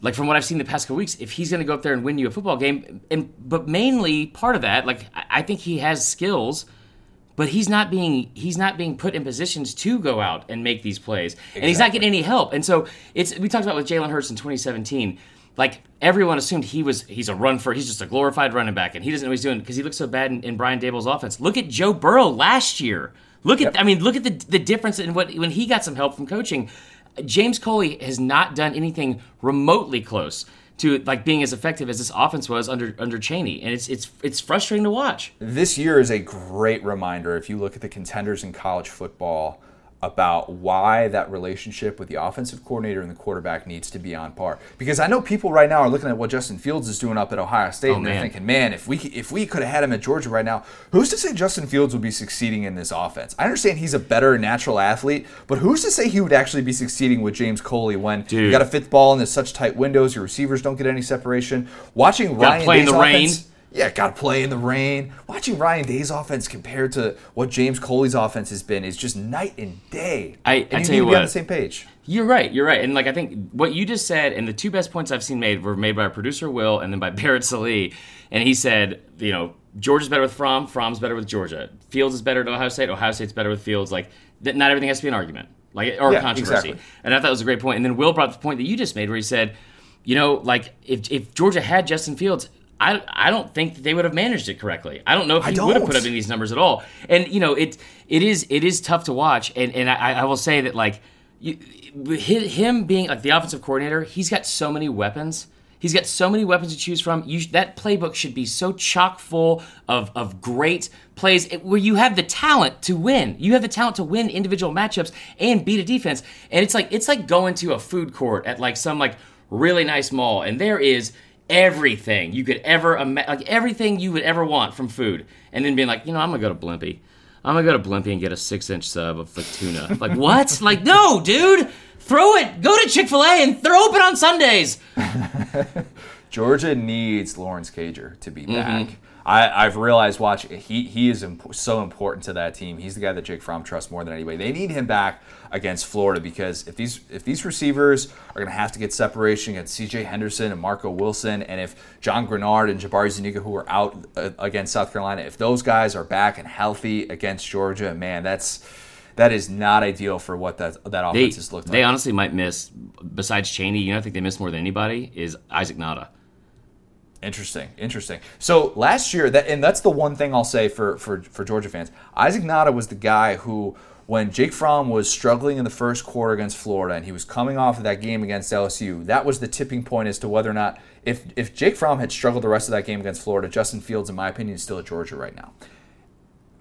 like from what I've seen the past couple weeks, if he's going to go up there and win you a football game. And but mainly part of that, like I think he has skills. But he's not being he's not being put in positions to go out and make these plays, exactly. And he's not getting any help. And so it's we talked about with Jalen Hurts in twenty seventeen, like everyone assumed he was he's a run for he's just a glorified running back, and he doesn't know what he's doing because he looks so bad in, in Brian Daboll's offense. Look at Joe Burrow last year. Look at yep. I mean look at the the difference in what when he got some help from coaching. James Coley has not done anything remotely close to like being as effective as this offense was under under Chaney, and it's it's it's frustrating to watch. This year is a great reminder if you look at the contenders in college football about why that relationship with the offensive coordinator and the quarterback needs to be on par. Because I know people right now are looking at what Justin Fields is doing up at Ohio State, oh, and they're man. thinking, man, if we if we could have had him at Georgia right now, who's to say Justin Fields would be succeeding in this offense? I understand he's a better natural athlete, but who's to say he would actually be succeeding with James Coley when Dude. you got a fifth ball and there's such tight windows, your receivers don't get any separation. Watching Ryan Day's offense... Rain. Yeah, got to play in the rain. Watching Ryan Day's offense compared to what James Coley's offense has been is just night and day. I, and I you tell need you to what, be on the same page. You're right. You're right. And like I think what you just said, and the two best points I've seen made were made by our producer Will, and then by Barrett Salee. And he said, you know, Georgia's better with Fromm. Fromm's better with Georgia. Fields is better than Ohio State. Ohio State's better with Fields. Like that, not everything has to be an argument, like or yeah, controversy. Exactly. And I thought that was a great point. And then Will brought up the point that you just made, where he said, you know, like if if Georgia had Justin Fields. I, I don't think that they would have managed it correctly. I don't know if he would have put up any of these numbers at all. And, you know, it it is it is tough to watch. And, and I, I will say that, like, you, him being, like, the offensive coordinator, he's got so many weapons. He's got so many weapons to choose from. You, that playbook should be so chock full of, of great plays where you have the talent to win. You have the talent to win individual matchups and beat a defense. And it's like it's like going to a food court at, like, some, like, really nice mall. And there is... everything you could ever imagine, like everything you would ever want from food, and then being like, you know, I'm gonna go to Blimpie, I'm gonna go to Blimpie and get a six inch sub of like tuna. Like what? Like no, dude, throw it. Go to Chick-fil-A and they're open on Sundays. Georgia needs Lawrence Cager to be back. Mm-hmm. I, I've realized, watch, he he is imp- so important to that team. He's the guy that Jake Fromm trusts more than anybody. They need him back against Florida because if these if these receivers are going to have to get separation against C J. Henderson and Marco Wilson, and if Jon Greenard and Jabari Zuniga, who are out uh, against South Carolina, if those guys are back and healthy against Georgia, man, that's that is not ideal for what that that offense they, has looked they like. They honestly might miss, besides Chaney, you know, I think they miss more than anybody, is Isaac Nauta. Interesting, interesting. So last year, that and that's the one thing I'll say for, for, for Georgia fans, Isaac Nauta was the guy who, when Jake Fromm was struggling in the first quarter against Florida and he was coming off of that game against L S U, that was the tipping point as to whether or not, if, if Jake Fromm had struggled the rest of that game against Florida, Justin Fields, in my opinion, is still at Georgia right now.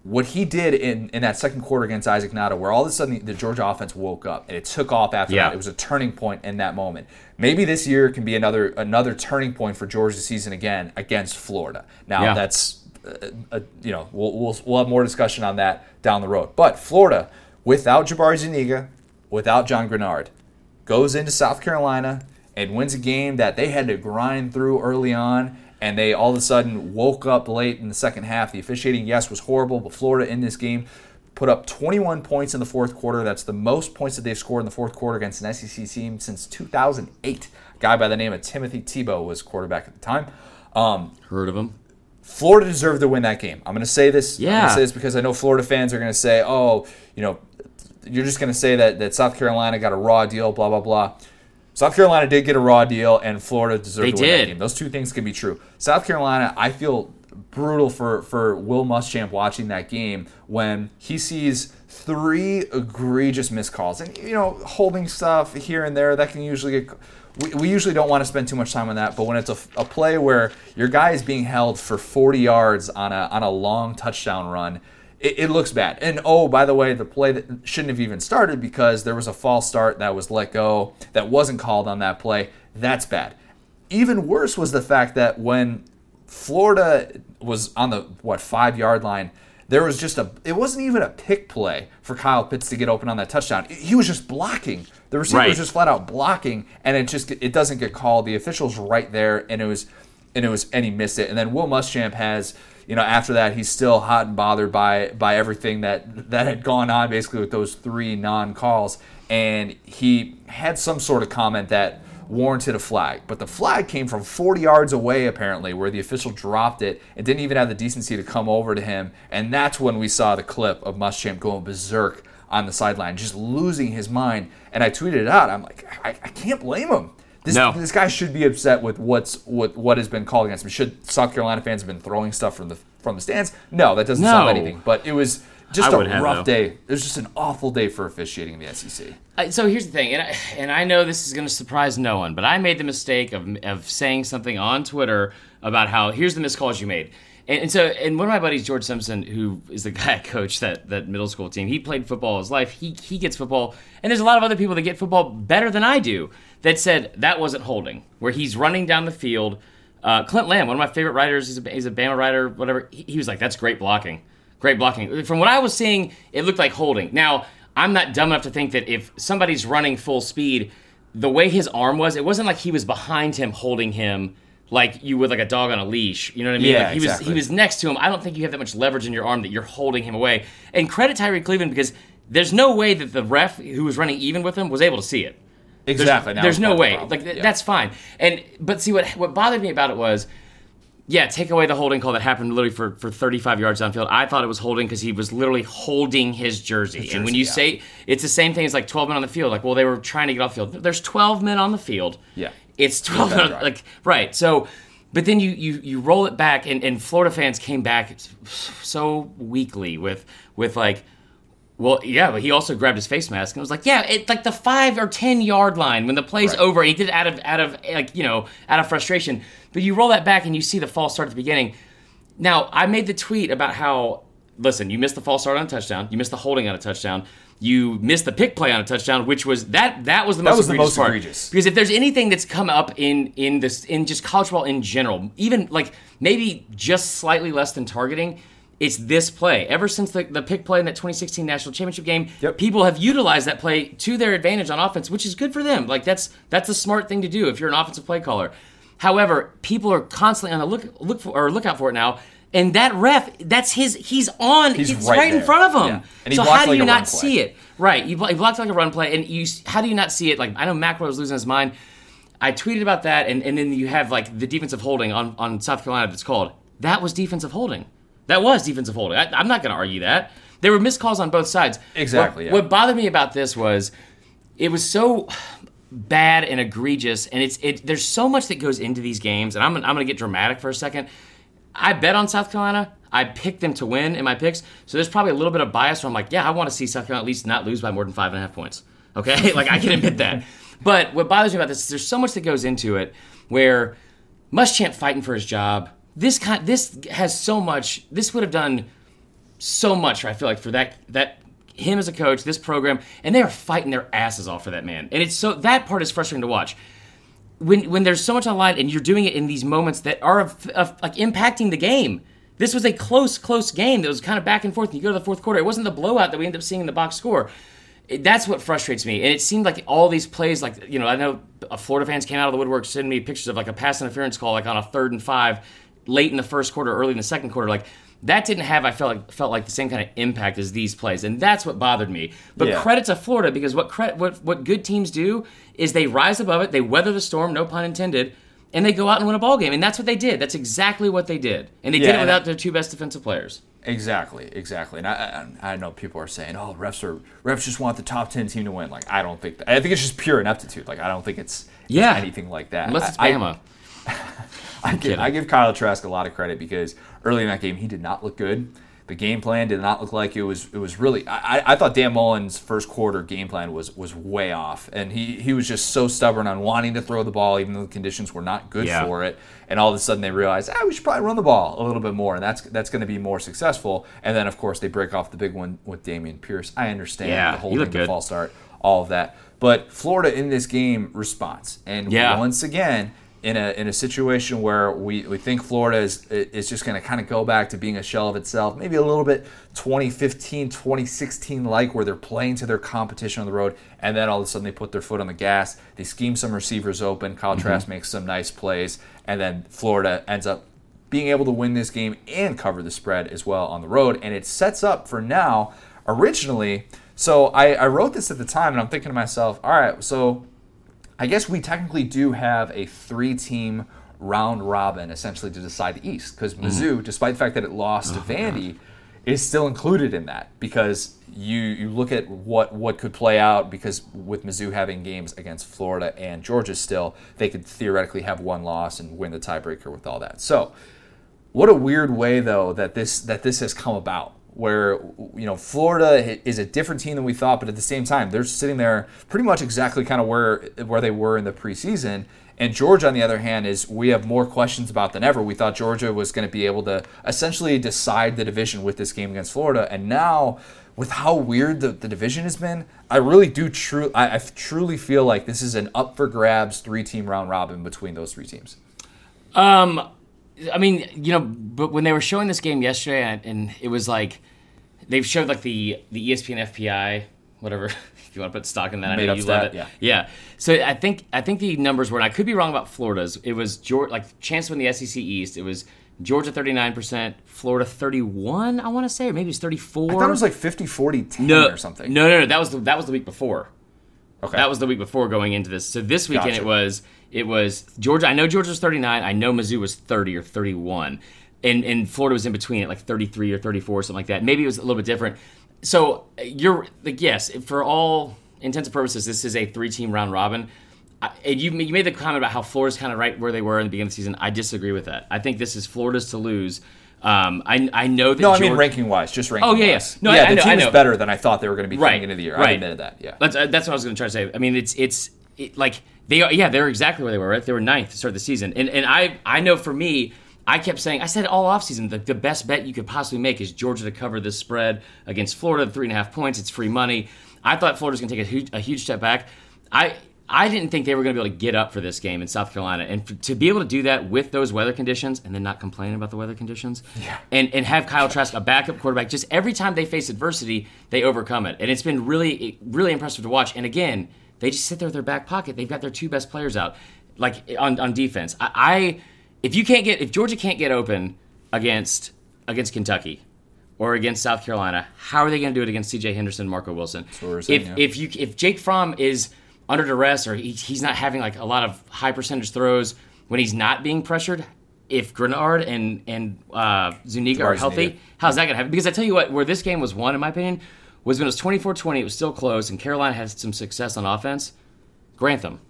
What he did in, in that second quarter against Isaac Nauta, where all of a sudden the Georgia offense woke up and it took off after yeah. that. It was a turning point in that moment. Maybe this year can be another another turning point for Georgia's season again against Florida. Now yeah. that's uh, uh, you know we'll, we'll we'll have more discussion on that down the road. But Florida, without Jabari Zuniga, without Jon Greenard, goes into South Carolina and wins a game that they had to grind through early on. And they all of a sudden woke up late in the second half. The officiating, yes, was horrible, but Florida in this game put up twenty-one points in the fourth quarter. That's the most points that they've scored in the fourth quarter against an S E C team since two thousand eight. A guy by the name of Timothy Tebow was quarterback at the time. Um, Heard of him. Florida deserved to win that game. I'm going to say this. Yeah. I'm going to say this because I know Florida fans are going to say, oh, you know, you're just going to say that, that South Carolina got a raw deal, blah, blah, blah. South Carolina did get a raw deal, and Florida deserved they to win did. that game. Those two things can be true. South Carolina, I feel brutal for, for Will Muschamp watching that game when he sees three egregious missed calls. And, you know, holding stuff here and there, that can usually get we, we usually don't want to spend too much time on that, but when it's a, a play where your guy is being held for forty yards on a on a long touchdown run, it, it looks bad. And, oh, by the way, the play that shouldn't have even started because there was a false start that was let go that wasn't called on that play. That's bad. Even worse was the fact that when Florida was on the, what, five-yard line, there was just a, it wasn't even a pick play for Kyle Pitts to get open on that touchdown. He was just blocking. The receiver right. was just flat out blocking, and it just, it doesn't get called. The official's right there, and it was, and it was, and he missed it. And then Will Muschamp has, you know, after that, he's still hot and bothered by by everything that, that had gone on basically with those three non-calls. And he had some sort of comment that warranted a flag, but the flag came from forty yards away apparently, where the official dropped it and didn't even have the decency to come over to him. And that's when we saw the clip of Muschamp going berserk on the sideline, just losing his mind. And I tweeted it out. I'm like, I, I can't blame him. This no. this guy should be upset with what's what what has been called against him. Should South Carolina fans have been throwing stuff from the from the stands? No, that doesn't no. solve anything. But it was just I a rough have, day. It was just an awful day for officiating in the S E C. Uh, so here's the thing, and I, and I know this is going to surprise no one, but I made the mistake of of saying something on Twitter about how here's the miscalls you made. And, and so, and one of my buddies, George Simpson, who is the guy I coached that that middle school team, he played football his life. He he gets football, and there's a lot of other people that get football better than I do that said that wasn't holding, where he's running down the field. Uh, Clint Lamb, one of my favorite writers, he's a, he's a Bama writer, whatever. He, he was like, that's great blocking. Great blocking. From what I was seeing, it looked like holding. Now, I'm not dumb enough to think that if somebody's running full speed, the way his arm was, it wasn't like he was behind him holding him like you would like a dog on a leash. You know what I mean? Yeah, like he exactly. was he was next to him. I don't think you have that much leverage in your arm that you're holding him away. And credit Tyree Cleveland, because there's no way that the ref who was running even with him was able to see it. Exactly. There's, there's no way. The like th- yeah. That's fine. And but see, what what bothered me about it was, yeah, take away the holding call that happened literally for, for thirty-five yards downfield. I thought it was holding because he was literally holding his jersey. His jersey and when you yeah. say it's the same thing as like twelve men on the field, like, well, they were trying to get off the field. There's twelve men on the field. Yeah. It's twelve men. Right. Like, right. So, but then you, you, you roll it back, and, and Florida fans came back so weakly with, with like, well, yeah, but he also grabbed his face mask and was like, yeah, it's like the five or ten yard line when the play's right. over. And he did it out of out of like you know out of frustration. But you roll that back and you see the false start at the beginning. Now, I made the tweet about how, listen, you missed the false start on a touchdown, you missed the holding on a touchdown, you missed the pick play on a touchdown, which was that that was the that most was egregious the most part. Egregious. Because if there's anything that's come up in in this in just college football in general, even like maybe just slightly less than targeting, it's this play. Ever since the, the pick play in that twenty sixteen national championship game, yep. people have utilized that play to their advantage on offense, which is good for them. Like that's that's a smart thing to do if you're an offensive play caller. However, people are constantly on the look look for or lookout for it now. And that ref, that's his. He's on. He's it's right, right in front of him. Yeah. And he so how do like you not see it? Right. You blo- he blocked like a run play, and you how do you not see it? Like I know Mac was losing his mind. I tweeted about that, and, and then you have like the defensive holding on, on South Carolina that's called. That was defensive holding. That was defensive holding. I, I'm not going to argue that. There were missed calls on both sides. Exactly. What, yeah. what bothered me about this was it was so bad and egregious, and it's it, there's so much that goes into these games, and I'm, I'm going to get dramatic for a second. I bet on South Carolina. I picked them to win in my picks, so there's probably a little bit of bias where I'm like, yeah, I want to see South Carolina at least not lose by more than five and a half points. Okay? Like, I can admit that. But what bothers me about this is there's so much that goes into it where Muschamp fighting for his job, This kind, this has so much. This would have done so much. I feel like for that, that him as a coach, this program, and they are fighting their asses off for that man. And it's so that part is frustrating to watch. When when there's so much online, and you're doing it in these moments that are of, of, like impacting the game. This was a close, close game that was kind of back and forth. And you go to the fourth quarter. It wasn't the blowout that we ended up seeing in the box score. It, that's what frustrates me. And it seemed like all these plays, like you know, I know Florida fans came out of the woodwork, sending me pictures of like a pass interference call, like on a third and five. Late in the first quarter, early in the second quarter, like that didn't have, I felt like, felt like the same kind of impact as these plays, and that's what bothered me. But yeah. credit to Florida, because what credit what what good teams do is they rise above it, they weather the storm, no pun intended, and they go out and win a ball game, and that's what they did. That's exactly what they did, and they yeah, did it without I, their two best defensive players. Exactly, exactly. And I, I I know people are saying, oh, refs are refs just want the top ten team to win. Like I don't think that. I think it's just pure ineptitude. Like I don't think it's, it's yeah. anything like that. Unless it's Bama. I, I give Kyle Trask a lot of credit because early in that game, he did not look good. The game plan did not look like it was. It was really. I, I thought Dan Mullen's first quarter game plan was was way off, and he, he was just so stubborn on wanting to throw the ball, even though the conditions were not good yeah. for it. And all of a sudden they realized, ah, we should probably run the ball a little bit more, and that's that's going to be more successful. And then of course they break off the big one with Dameon Pierce. I understand yeah, the whole thing, the false start, all of that. But Florida in this game responds, and yeah. once again. In a in a situation where we, we think Florida is is just going to kind of go back to being a shell of itself, maybe a little bit twenty fifteen, twenty sixteen like, where they're playing to their competition on the road, and then all of a sudden they put their foot on the gas, they scheme some receivers open, Kyle mm-hmm. Trask makes some nice plays, and then Florida ends up being able to win this game and cover the spread as well on the road, and it sets up for now, originally, so I, I wrote this at the time, and I'm thinking to myself, all right, so... I guess we technically do have a three-team round robin essentially to decide the East, because Mizzou, mm. despite the fact that it lost oh, to Vandy, God. is still included in that, because you you look at what, what could play out, because with Mizzou having games against Florida and Georgia still, they could theoretically have one loss and win the tiebreaker with all that. So what a weird way, though, that this that this has come about, where, you know, Florida is a different team than we thought, but at the same time, they're sitting there pretty much exactly kind of where where they were in the preseason. And Georgia, on the other hand, is we have more questions about than ever. We thought Georgia was going to be able to essentially decide the division with this game against Florida. And now, with how weird the, the division has been, I really do true I, I truly feel like this is an up for grabs three-team round robin between those three teams. Um. I mean, you know, but when they were showing this game yesterday, and, and it was like they've showed like the, the E S P N F P I, whatever, if you want to put stock in that. Made I know you love it. Yeah. yeah. So I think I think the numbers were, and I could be wrong about Florida's. It was Georgia, like chance to win the S E C East. It was Georgia thirty-nine percent, Florida thirty-one. I want to say, or maybe it's thirty-four. I thought it was like fifty forty ten no, or something. No, no, no. That was the, that was the week before. Okay. That was the week before going into this. So this weekend gotcha. it was it was Georgia. I know Georgia was thirty-nine. I know Mizzou was thirty or thirty-one. And and Florida was in between at like thirty-three or thirty-four or something like that. Maybe it was a little bit different. So you're like, yes, for all intents and purposes, this is a three-team round robin. I, and you, you made the comment about how Florida's kind of right where they were in the beginning of the season. I disagree with that. I think this is Florida's to lose. Um, I I know that. No, I Georgia... mean ranking wise, just ranking. Oh yeah, yes. Yeah. No, yeah, I, the I know, team I know. is better than I thought they were going to be coming right. into the year. Right. I admitted that. Yeah, that's uh, that's what I was going to try to say. I mean, it's it's it, like they are. Yeah, they're exactly where they were. Right, they were ninth to start the season, and and I I know for me, I kept saying I said all offseason the the best bet you could possibly make is Georgia to cover this spread against Florida, three and a half points. It's free money. I thought Florida was going to take a huge, a huge step back. I. I didn't think they were going to be able to get up for this game in South Carolina. And for, to be able to do that with those weather conditions and then not complain about the weather conditions yeah. and, and have Kyle Trask, a backup quarterback, just every time they face adversity, they overcome it. And it's been really, really impressive to watch. And again, they just sit there with their back pocket. They've got their two best players out, like on, on defense. I, I if you can't get if Georgia can't get open against against Kentucky or against South Carolina, how are they going to do it against C J. Henderson and Marco Wilson? That's what we're saying, if yeah. if you if Jake Fromm is under duress, or he, he's not having like a lot of high percentage throws when he's not being pressured. If Greenard and and uh, Zuniga are healthy, Zuniga. how's that going to happen? Because I tell you what, where this game was won, in my opinion, was when it was twenty-four twenty, it was still close, and Carolina had some success on offense. Grantham,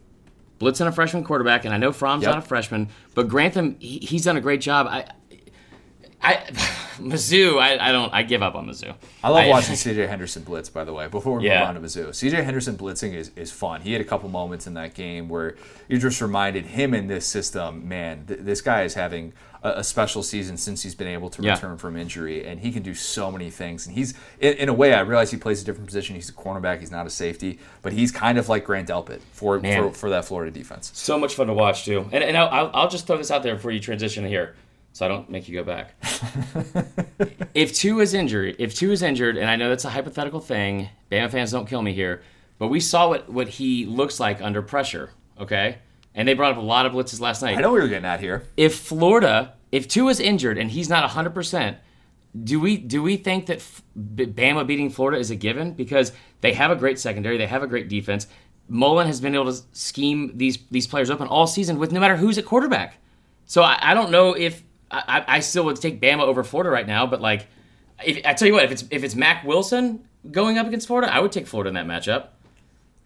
blitzing a freshman quarterback, and I know Fromm's yep. not a freshman, but Grantham, he, he's done a great job. I, I, Mizzou, I, I don't, I give up on Mizzou. I love I, watching C J. Henderson blitz, by the way, before we yeah. move on to Mizzou. C J. Henderson blitzing is, is fun. He had a couple moments in that game where you just reminded him in this system, man, th- this guy is having a, a special season since he's been able to yeah. return from injury, and he can do so many things. And he's, in, in a way, I realize he plays a different position. He's a cornerback, he's not a safety, but he's kind of like Grant Delpit for, for, for that Florida defense. So much fun to watch, too. And, and I'll, I'll just throw this out there before you transition here, so I don't make you go back. if two is injured, if two is injured, and I know that's a hypothetical thing, Bama fans don't kill me here, but we saw what, what he looks like under pressure, okay? And they brought up a lot of blitzes last night. I know we were getting out here. If Florida, if two is injured and he's not one hundred percent, do we do we think that F- Bama beating Florida is a given? Because they have a great secondary, they have a great defense. Mullen has been able to scheme these these players open all season with no matter who's at quarterback. So I, I don't know if I, I still would take Bama over Florida right now, but like, if, I tell you what, if it's if it's Mac Wilson going up against Florida, I would take Florida in that matchup.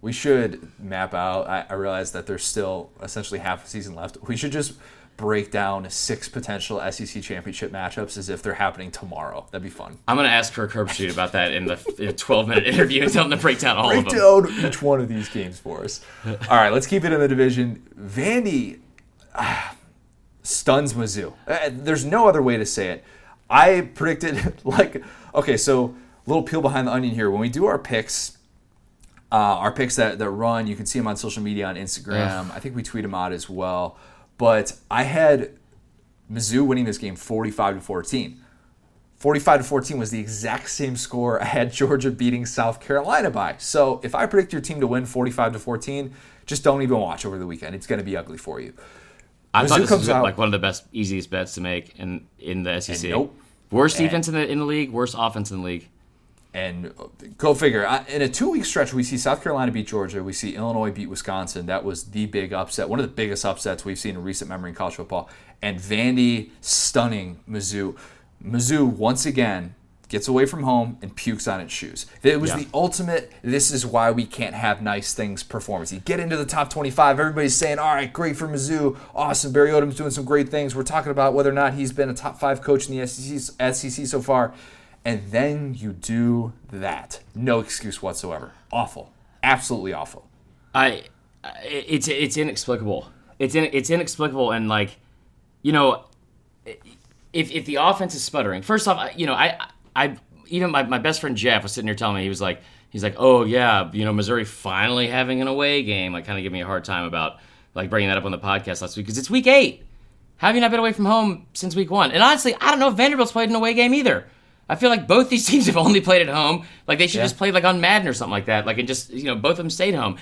we should map out, I, I realize that there's still essentially half a season left. We should just break down six potential S E C championship matchups as if they're happening tomorrow. That'd be fun. I'm going to ask for a curb shoot about that in the twelve-minute interview and tell them to break down all break of them. Break down each one of these games for us. All right, let's keep it in the division. Vandy ah, stuns Mizzou. There's no other way to say it. I predicted, like, okay, so a little peel behind the onion here. When we do our picks... Uh, our picks that, that run, you can see them on social media, on Instagram. Yeah. I think we tweet them out as well. But I had Mizzou winning this game forty-five to fourteen. forty-five to fourteen was the exact same score I had Georgia beating South Carolina by. So if I predict your team to win forty-five to fourteen, just don't even watch over the weekend. It's going to be ugly for you. I Mizzou thought this comes was out, like, one of the best, easiest bets to make in, in the S E C. Nope. Worst and defense in the, in the league, worst offense in the league. And go figure. In a two-week stretch, we see South Carolina beat Georgia. We see Illinois beat Wisconsin. That was the big upset, one of the biggest upsets we've seen in recent memory in college football. And Vandy stunning Mizzou. Mizzou, once again, gets away from home and pukes on its shoes. It was yeah. the ultimate, this is why we can't have nice things performance. You get into the top twenty-five, everybody's saying, all right, great for Mizzou. Awesome, Barry Odom's doing some great things. We're talking about whether or not he's been a top five coach in the S E C so far. And then you do that. No excuse whatsoever. Awful. Absolutely awful. I. It's it's inexplicable. It's in, it's inexplicable. And, like, you know, if if the offense is sputtering, first off, you know, I I even my, my best friend Jeff was sitting here telling me, he was like he's like oh yeah you know Missouri finally having an away game, like, kind of giving me a hard time about, like, bringing that up on the podcast last week because it's week eight. How have you not been away from home since week one? And honestly, I don't know if Vanderbilt's played an away game either. I feel like both these teams have only played at home. Like, they should yeah. just play, like, on Madden or something like that. Like, and just, you know, both of them stayed home.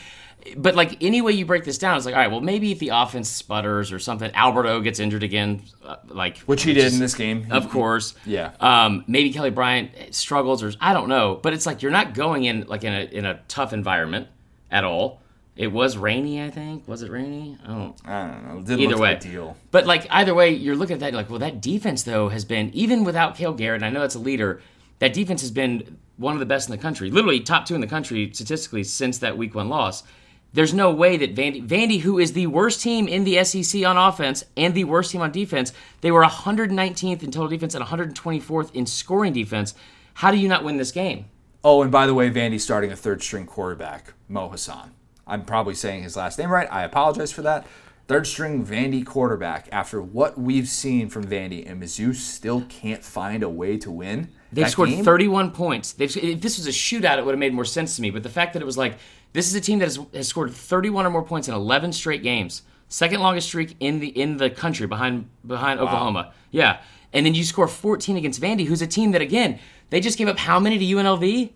But, like, any way you break this down, it's like, all right, well, maybe if the offense sputters or something, Alberto gets injured again. like Which he did is, in this game. Of course. Yeah. Um, maybe Kelly Bryant struggles, or I don't know. But it's like you're not going in, like, in a in a tough environment at all. It was rainy, I think. Was it rainy? I don't, I don't know. It didn't either look way. Ideal. But, like, either way, you're looking at that, like, well, that defense, though, has been, even without Cale Garrett, and I know that's a leader, that defense has been one of the best in the country, literally top two in the country statistically since that week one loss. There's no way that Vandy, Vandy, who is the worst team in the S E C on offense and the worst team on defense, they were one hundred nineteenth in total defense and one hundred twenty-fourth in scoring defense. How do you not win this game? Oh, and by the way, Vandy's starting a third-string quarterback, Mo Hassan. I'm probably saying his last name right. I apologize for that. Third-string Vandy quarterback. After what we've seen from Vandy, and Mizzou still can't find a way to win. They've scored game? thirty-one points. They've, if this was a shootout, it would have made more sense to me. But the fact that it was like, this is a team that has, has scored thirty-one or more points in eleven straight games, second longest streak in the in the country behind behind wow. Oklahoma. Yeah, and then you score fourteen against Vandy, who's a team that, again, they just gave up how many to U N L V?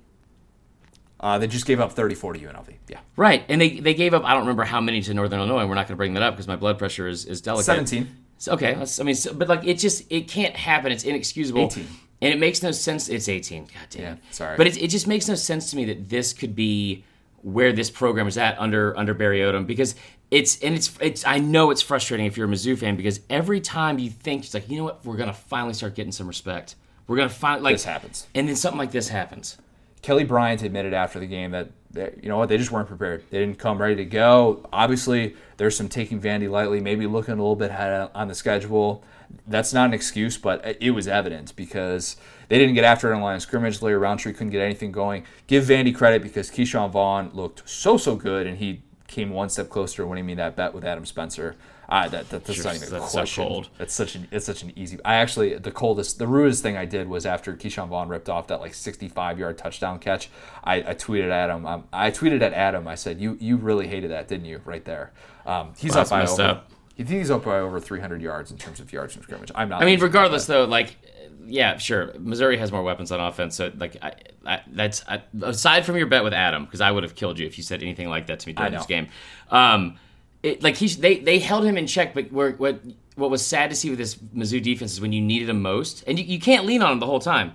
Uh, they just gave up thirty-four to U N L V. Yeah. Right. And they, they gave up, I don't remember how many to Northern Illinois. We're not going to bring that up because my blood pressure is, is delicate. seventeen. So, okay. That's, I mean, so, but like, it just, it can't happen. It's inexcusable. eighteen. And it makes no sense. It's eighteen. God damn. Yeah, sorry. But it, it just makes no sense to me that this could be where this program is at under, under Barry Odom, because it's, and it's, it's, I know it's frustrating if you're a Mizzou fan, because every time you think, it's like, you know what, we're going to finally start getting some respect. We're going to finally, like, this happens. And then something like this happens. Kelly Bryant admitted after the game that, they, you know what, they just weren't prepared. They didn't come ready to go. Obviously, there's some taking Vandy lightly, maybe looking a little bit ahead on the schedule. That's not an excuse, but it was evident because they didn't get after it on the line of scrimmage. Larry Roundtree couldn't get anything going. Give Vandy credit because Ke'Shawn Vaughn looked so, so good, and he came one step closer to winning me that bet with Adam Spencer. Uh, that, that, that's sure, not even a question. So cold. That's such an it's such an easy. I actually the coldest the rudest thing I did was after Ke'Shawn Vaughn ripped off that like sixty-five yard touchdown catch. I, I tweeted at him. Um, I tweeted at Adam. I said, "You you really hated that, didn't you?" Right there. Um, he's well, up by over. Up. He's up by over three hundred yards in terms of yards from scrimmage. I'm not. I mean, regardless though, like yeah, sure. Missouri has more weapons on offense, so like I, I, that's I, aside from your bet with Adam, because I would have killed you if you said anything like that to me during this game. Um, It, like he, they, they held him in check, but where, what what was sad to see with this Mizzou defense is when you needed him most, and you, you can't lean on him the whole time.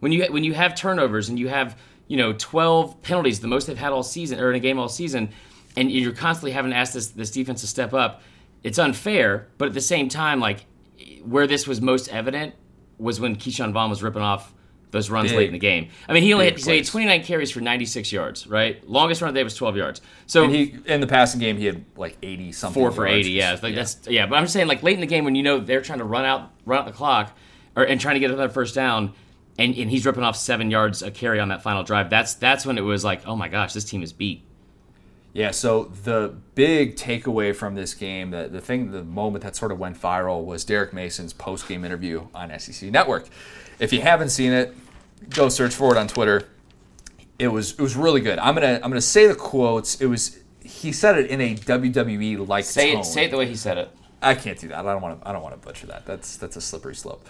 When you when you have turnovers and you have you know twelve penalties, the most they've had all season or in a game all season, and you're constantly having to ask this this defense to step up, it's unfair. But at the same time, like where this was most evident was when Ke'Shawn Vaughn was ripping off those runs big, late in the game. I mean, he only had, so he had twenty-nine carries for ninety-six yards, right? Longest run of the day was twelve yards. So and he in the passing game, he had like eighty something. Four for yards. eighty, yeah. Like yeah. That's yeah. But I'm just saying, like late in the game when you know they're trying to run out, run out the clock, or and trying to get another first down, and, and he's ripping off seven yards a carry on that final drive. That's that's when it was like, oh my gosh, this team is beat. Yeah, so the big takeaway from this game, the, the thing, the moment that sort of went viral was Derek Mason's post-game interview on S E C Network. If you haven't seen it, go search for it on Twitter. It was it was really good. I'm gonna I'm gonna say the quotes. It was he said it in a W W E like say tone. It, say it the way he said it. I can't do that. I don't want to. I don't want to butcher that. That's that's a slippery slope.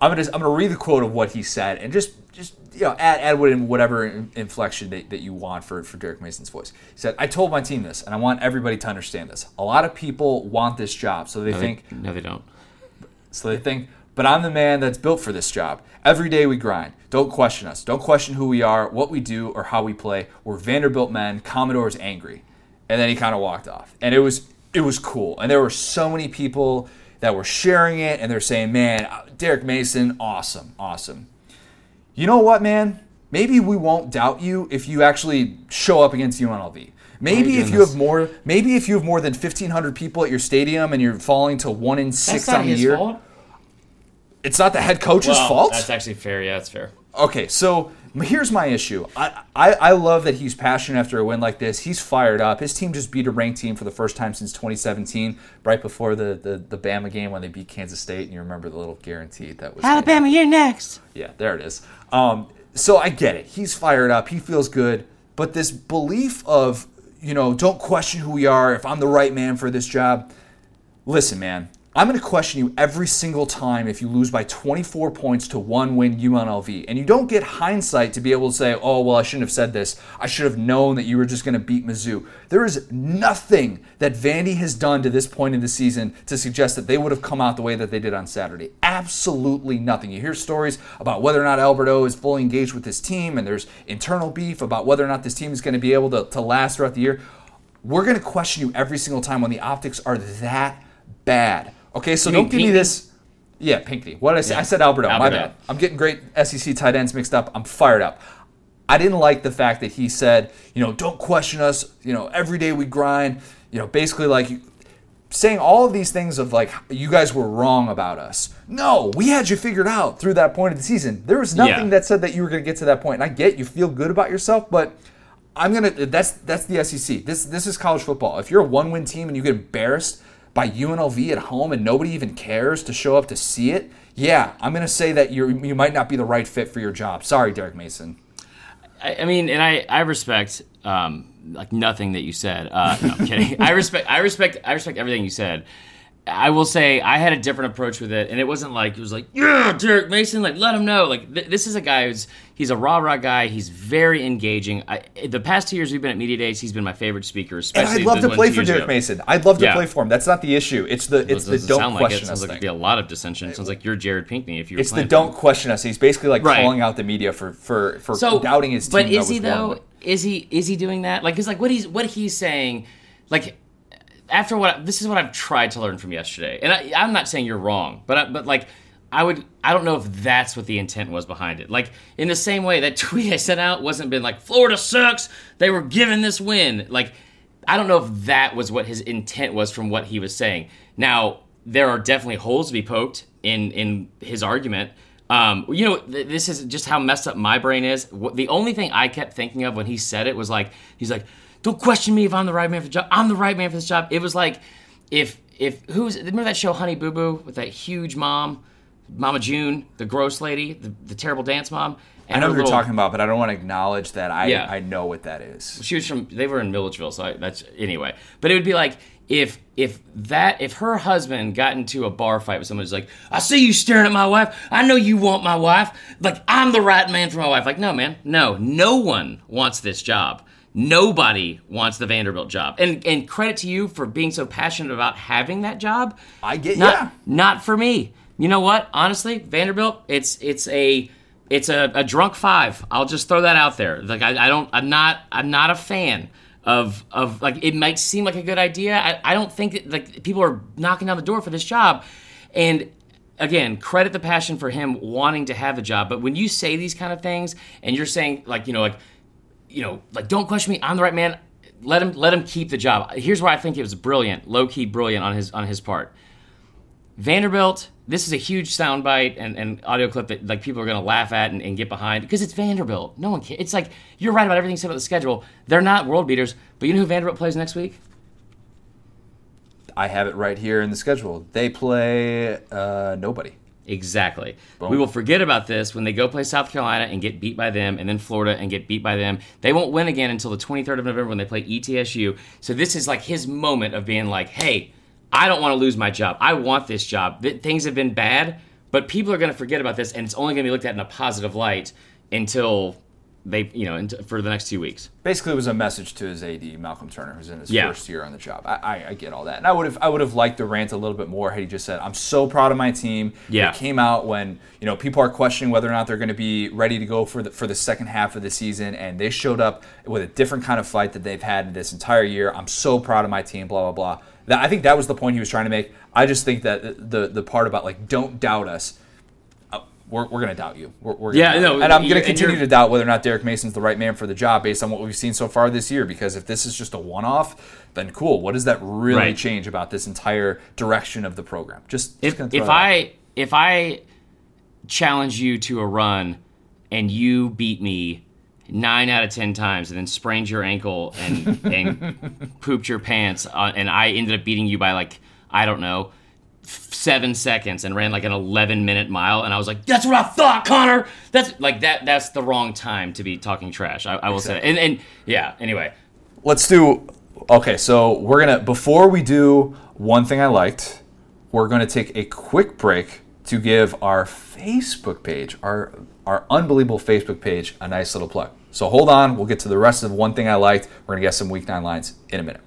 I'm gonna I'm gonna read the quote of what he said and just just you know add add whatever inflection that, that you want for, for Derek Mason's voice. He said, "I told my team this, and I want everybody to understand this. A lot of people want this job, so they no, think they, no, they don't. So they think, but I'm the man that's built for this job. Every day we grind. Don't question us. Don't question who we are, what we do, or how we play. We're Vanderbilt men. Commodore's angry." And then he kind of walked off, and it was it was cool, and there were so many people that were sharing it, and they're saying, man, Derek Mason, awesome, awesome. You know what, man? Maybe we won't doubt you if you actually show up against U N L V. Maybe you if you this? have more Maybe if you have more than fifteen hundred people at your stadium and you're falling to one in six that's on the year. Fault. It's not the head coach's well, fault? That's actually fair, yeah, that's fair. Okay, so here's my issue. I, I, I love that he's passionate after a win like this. He's fired up. His team just beat a ranked team for the first time since twenty seventeen, right before the, the, the Bama game when they beat Kansas State, and you remember the little guarantee that was Alabama, made. You're next. Yeah, there it is. Um, so I get it. He's fired up. He feels good. But this belief of, you know, don't question who we are, if I'm the right man for this job. Listen, man, I'm going to question you every single time if you lose by twenty-four points to one win U N L V. And you don't get hindsight to be able to say, oh, well, I shouldn't have said this. I should have known that you were just going to beat Mizzou. There is nothing that Vandy has done to this point in the season to suggest that they would have come out the way that they did on Saturday. Absolutely nothing. You hear stories about whether or not Alberto is fully engaged with his team, and there's internal beef about whether or not this team is going to be able to, to last throughout the year. We're going to question you every single time when the optics are that bad. Okay, so don't give me this. Yeah, Pinckney. What did I say? Yeah. I said Alberto. Alberto. My bad. I'm getting great S E C tight ends mixed up. I'm fired up. I didn't like the fact that he said, you know, don't question us. You know, every day we grind. You know, basically like saying all of these things of like, you guys were wrong about us. No, we had you figured out through that point of the season. There was nothing yeah. that said that you were going to get to that point. And I get you feel good about yourself, but I'm going to, that's that's the S E C. This This is college football. If you're a one-win team and you get embarrassed by U N L V at home and nobody even cares to show up to see it, yeah, I'm going to say that you you might not be the right fit for your job. Sorry, Derek Mason. I, I mean, and I, I respect um, like nothing that you said. Uh, no, I'm kidding. I respect I respect I respect everything you said. I will say I had a different approach with it, and it wasn't like it was like yeah, Derek Mason, like let him know. Like th- this is a guy who's he's a rah rah guy. He's very engaging. I, the past two years we've been at media days, he's been my favorite speaker. Especially and I'd love to play for Derek ago. Mason. I'd love to yeah. play for him. That's not the issue. It's the it's it the don't sound question like it. It sounds us. Like there'd be a lot of dissension. It sounds like you're Jared Pinckney if you. Were it's the don't him. Question us. He's basically like right. calling out the media for for, for so, doubting his team. But is he though? One. Is he is he doing that? Like it's like what he's what he's saying, like. After what this is what I've tried to learn from yesterday, and I, I'm not saying you're wrong, but I, but like I would I don't know if that's what the intent was behind it. Like in the same way that tweet I sent out wasn't been like Florida sucks, they were given this win. Like I don't know if that was what his intent was from what he was saying. Now there are definitely holes to be poked in in his argument. Um, you know, th- this is just how messed up my brain is. The only thing I kept thinking of when he said it was like he's like. Don't question me if I'm the right man for the job. I'm the right man for this job. It was like if if who's remember that show Honey Boo Boo with that huge mom, Mama June, the gross lady, the, the terrible dance mom. And I know what little, you're talking about, but I don't want to acknowledge that I yeah. I know what that is. She was from they were in Milledgeville, so I, that's anyway. But it would be like if if that if her husband got into a bar fight with someone who's like, I see you staring at my wife. I know you want my wife. Like I'm the right man for my wife. Like no man, no, no one wants this job. Nobody wants the Vanderbilt job. And and credit to you for being so passionate about having that job. I get not, yeah. Not for me. You know what? Honestly, Vanderbilt, it's it's a it's a, a drunk five. I'll just throw that out there. Like I, I don't I'm not I'm not a fan of of like it might seem like a good idea. I, I don't think that like people are knocking down the door for this job. And again, credit the passion for him wanting to have a job. But when you say these kind of things and you're saying, like, you know, like, you know, like, don't question me, I'm the right man, let him let him keep the job. Here's where I think it was brilliant, low-key brilliant on his on his part. Vanderbilt, this is a huge soundbite and, and audio clip that, like, people are going to laugh at and, and get behind because it's Vanderbilt. No one can. It's like, you're right about everything said about the schedule. They're not world beaters, but you know who Vanderbilt plays next week? I have it right here in the schedule. They play uh, nobody. Exactly. Boom. We will forget about this when they go play South Carolina and get beat by them, and then Florida and get beat by them. They won't win again until the twenty-third of November when they play E T S U. So this is like his moment of being like, hey, I don't want to lose my job. I want this job. Th- things have been bad, but people are going to forget about this, and it's only going to be looked at in a positive light until they, you know, until, for the next two weeks. Basically, it was a message to his A D, Malcolm Turner, who's in his yeah. first year on the job. I, I, I get all that, and I would have, I would have liked the rant a little bit more had he just said, "I'm so proud of my team." Yeah, it came out when, you know, people are questioning whether or not they're going to be ready to go for the for the second half of the season, and they showed up with a different kind of fight that they've had this entire year. I'm so proud of my team. Blah blah blah. I think that was the point he was trying to make. I just think that the the part about, like, don't doubt us, uh, we're we're going to doubt you. We're, we're yeah, no, and I'm going to continue to doubt whether or not Derek Mason's the right man for the job based on what we've seen so far this year. Because if this is just a one-off, then cool. What does that really right. change about this entire direction of the program? Just, just if, if I out. if I challenge you to a run and you beat me Nine out of ten times, and then sprained your ankle and and pooped your pants, uh, and I ended up beating you by, like, I don't know, f- seven seconds, and ran like an eleven minute mile, and I was like, that's what I thought, Connor. That's like that. That's the wrong time to be talking trash. I, I will exactly. say that. And and yeah. Anyway, let's do. Okay, so we're gonna before we do one thing I liked, we're gonna take a quick break to give our Facebook page, our our unbelievable Facebook page, a nice little plug. So hold on, we'll get to the rest of one thing I liked. We're gonna get some week nine lines in a minute.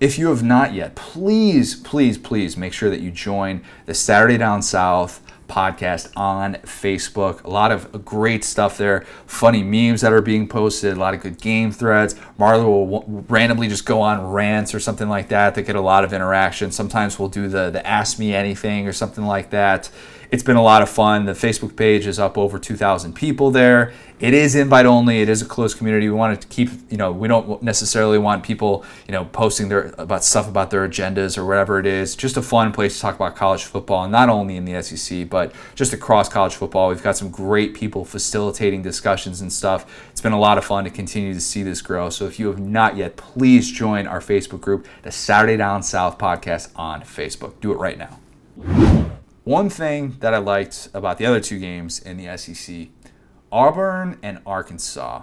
If you have not yet, please, please, please make sure that you join the Saturday Down South podcast on Facebook. A lot of great stuff there, funny memes that are being posted, a lot of good game threads. Marler will w- randomly just go on rants or something like that that get a lot of interaction. Sometimes we'll do the, the Ask Me Anything or something like that. It's been a lot of fun. The Facebook page is up over two thousand people there. It is invite only. It is a closed community. We want to keep, you know, we don't necessarily want people, you know, posting their about stuff about their agendas or whatever it is. Just a fun place to talk about college football, and not only in the S E C, but just across college football. We've got some great people facilitating discussions and stuff. It's been a lot of fun to continue to see this grow. So if you have not yet, please join our Facebook group, the Saturday Down South podcast on Facebook. Do it right now. One thing that I liked about the other two games in the S E C, Auburn and Arkansas,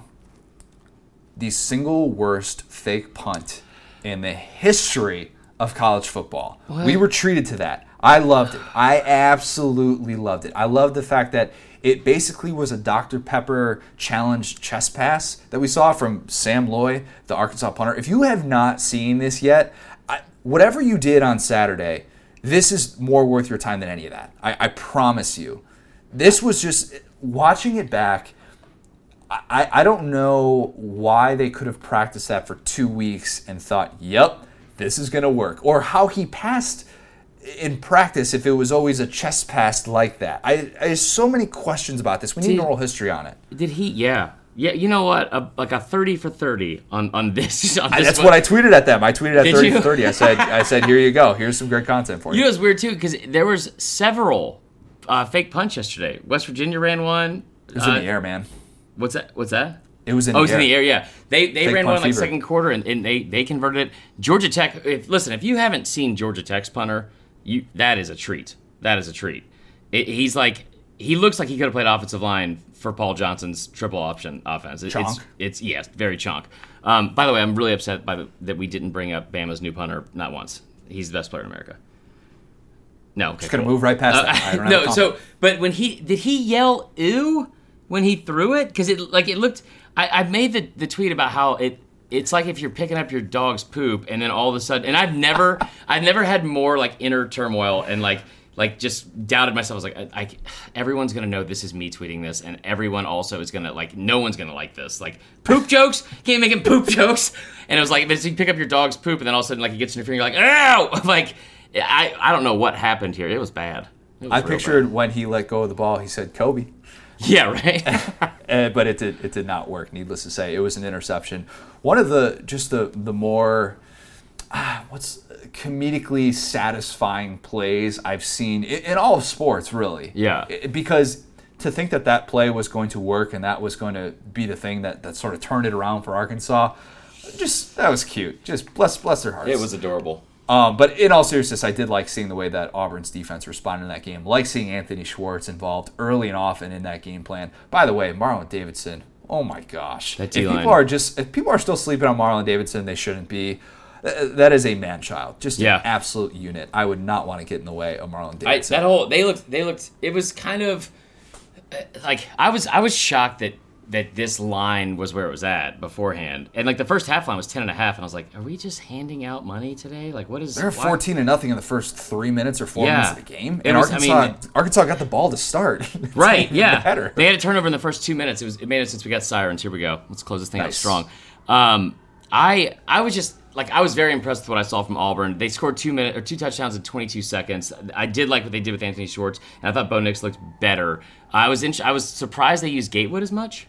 the single worst fake punt in the history of college football. What? We were treated to that. I loved it. I absolutely loved it. I loved the fact that it basically was a Doctor Pepper challenge chest pass that we saw from Sam Loy, the Arkansas punter. If you have not seen this yet, I, whatever you did on Saturday, this is more worth your time than any of that. I, I promise you. This was just, watching it back, I, I don't know why they could have practiced that for two weeks and thought, yep, this is going to work. Or how he passed in practice if it was always a chest pass like that. I, I have so many questions about this. We need did, an oral history on it. Did he, yeah. Yeah, you know what? A, like a thirty for thirty on on this. On this I, that's one. What I tweeted at them. I tweeted at Did thirty you? for thirty. I said, I said, here you go. Here's some great content for you. You know, it's weird too because there was several uh, fake punts yesterday. West Virginia ran one. It was uh, in the air, man. What's that? What's that? It was in. Oh, the it was air. in the air. Yeah, they they fake ran one in, like, second quarter and, and they they converted it. Georgia Tech. If, listen, if you haven't seen Georgia Tech's punter, you that is a treat. That is a treat. It, he's like. He looks like he could have played offensive line for Paul Johnson's triple option offense. It's, chonk. It's, it's yes, very chonk. Um, by the way, I'm really upset by the, that we didn't bring up Bama's new punter not once. He's the best player in America. No, okay, just gonna cool. move right past uh, that. I don't no, so but when he did he yell ew when he threw it because it like it looked. I, I made the, the tweet about how it. It's like if you're picking up your dog's poop and then all of a sudden. And I've never I've never had more like inner turmoil and like. Like, just doubted myself. I was like, I, I, everyone's going to know this is me tweeting this, and everyone also is going to, like, no one's going to like this. Like, poop jokes? Can't make him poop jokes? And it was like, if you pick up your dog's poop, and then all of a sudden, like, he gets in your finger, you're like, ow! Like, I, I don't know what happened here. It was bad. I pictured bad. When he let go of the ball, he said, Kobe. Yeah, right. uh, but it did, it did not work, needless to say. It was an interception. One of the, just the, the more, ah, what's comedically satisfying plays I've seen in, in all of sports, really. Yeah. It, because to think that that play was going to work and that was going to be the thing that, that sort of turned it around for Arkansas, just, that was cute. Just bless, bless their hearts. It was adorable. Um, but in all seriousness, I did like seeing the way that Auburn's defense responded in that game. Like seeing Anthony Schwartz involved early and often in that game plan. By the way, Marlon Davidson, oh my gosh. That D-line. If people are just, if people are still sleeping on Marlon Davidson, they shouldn't be. That is a man-child. Just yeah. an absolute unit. I would not want to get in the way of Marlon Davidson. I, that whole, they looked, they looked, it was kind of, like, I was I was shocked that that this line was where it was at beforehand. And, like, the first half line was ten and a half, and I was like, are we just handing out money today? Like, what is... They're why? fourteen to nothing in the first three minutes or four yeah. minutes of the game, and was, Arkansas I mean, Arkansas got the ball to start. Right, yeah. Better. They had a turnover in the first two minutes. It was it made it since we got sirens. Here we go. Let's close this thing nice. Out strong. Um, I I was just... Like, I was very impressed with what I saw from Auburn. They scored two minute, or two touchdowns in twenty-two seconds. I did like what they did with Anthony Schwartz, and I thought Bo Nix looked better. I was in, I was surprised they used Gatewood as much.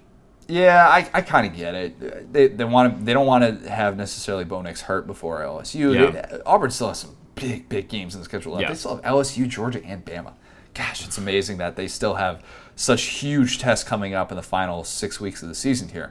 Yeah, I, I kind of get it. They they want they don't want to have necessarily Bo Nix hurt before L S U. Yeah. They, Auburn still has some big big games in the schedule left. Yeah. They still have L S U, Georgia, and Bama. Gosh, it's amazing that they still have such huge tests coming up in the final six weeks of the season here.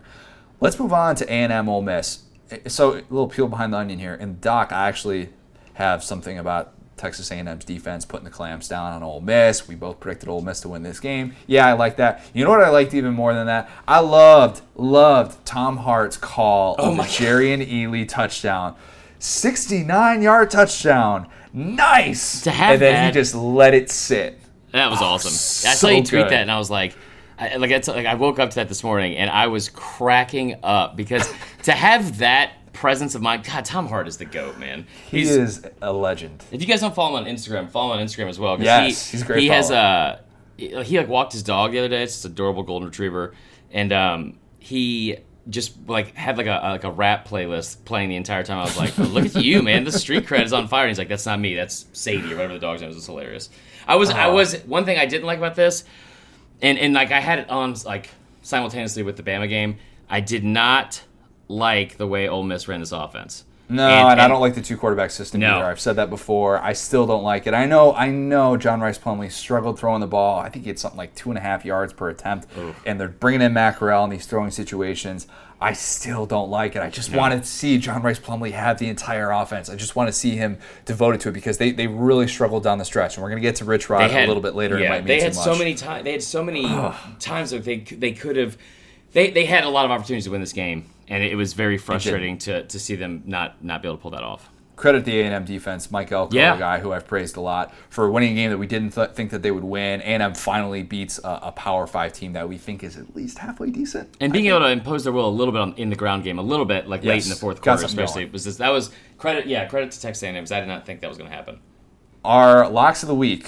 Let's move on to A and M, Ole Miss. So, a little peel behind the onion here. And, Doc, I actually have something about Texas A and M's defense putting the clamps down on Ole Miss. We both predicted Ole Miss to win this game. Yeah, I like that. You know what I liked even more than that? I loved, loved Tom Hart's call oh of the Jerry God. and Ely touchdown. sixty-nine-yard touchdown. Nice. To have and then that, he just let it sit. That was oh, awesome. So I saw you tweet good. that, and I was like... I, like, it's, like I woke up to that this morning, and I was cracking up because to have that presence of mind, God, Tom Hart is the GOAT, man. He's, he is a legend. If you guys don't follow him on Instagram, follow him on Instagram as well. Yes, he, he's a great. He follower. has a he like walked his dog the other day. It's this adorable golden retriever, and um, he just like had like a like a rap playlist playing the entire time. I was like, oh, look at you, man. This street cred is on fire. And he's like, that's not me. That's Sadie or whatever the dog's name is. It's hilarious. I was uh, I was one thing I didn't like about this. And, and like, I had it on, like, simultaneously with the Bama game. I did not like the way Ole Miss ran this offense. No, and, and, and I don't like the two-quarterback system no. either. I've said that before. I still don't like it. I know I know. John Rhys Plumlee struggled throwing the ball. I think he had something like two and a half yards per attempt. Oof. And they're bringing in Mackerel in these throwing situations. I still don't like it. I just no. want to see John Rhys Plumlee have the entire offense. I just want to see him devoted to it because they, they really struggled down the stretch. And we're going to get to Rich Rod had, a little bit later. Yeah, it might mean they had too much. so many times. They had so many times that they they could have. They they had a lot of opportunities to win this game, and it was very frustrating to to see them not not be able to pull that off. Credit the A and M defense, Mike Elko, yeah. a guy who I've praised a lot, for winning a game that we didn't th- think that they would win. A and M finally beats a, a Power Five team that we think is at least halfway decent. And being able to impose their will a little bit on, in the ground game, a little bit, like yes. late in the fourth quarter, especially. Was just, that was credit, yeah, credit to Texas A and M, because I did not think that was going to happen. Our locks of the week,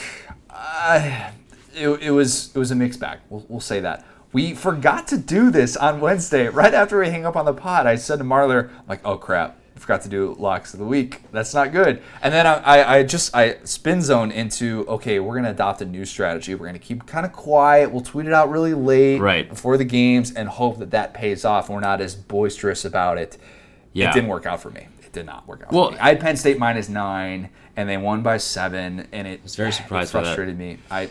uh, it, it was it was a mixed bag. We'll, we'll say that. We forgot to do this on Wednesday. Right after we hang up on the pod, I said to Marler, I'm like, oh, crap. I forgot to do locks of the week. That's not good. And then I, I, I just I spin zone into, okay, we're going to adopt a new strategy. We're going to keep kind of quiet. We'll tweet it out really late right. before the games and hope that that pays off. We're not as boisterous about it. Yeah. It didn't work out for me. It did not work out well, for me. I had Penn State minus nine, and they won by seven, and it, I was very surprised it frustrated by that. me. I...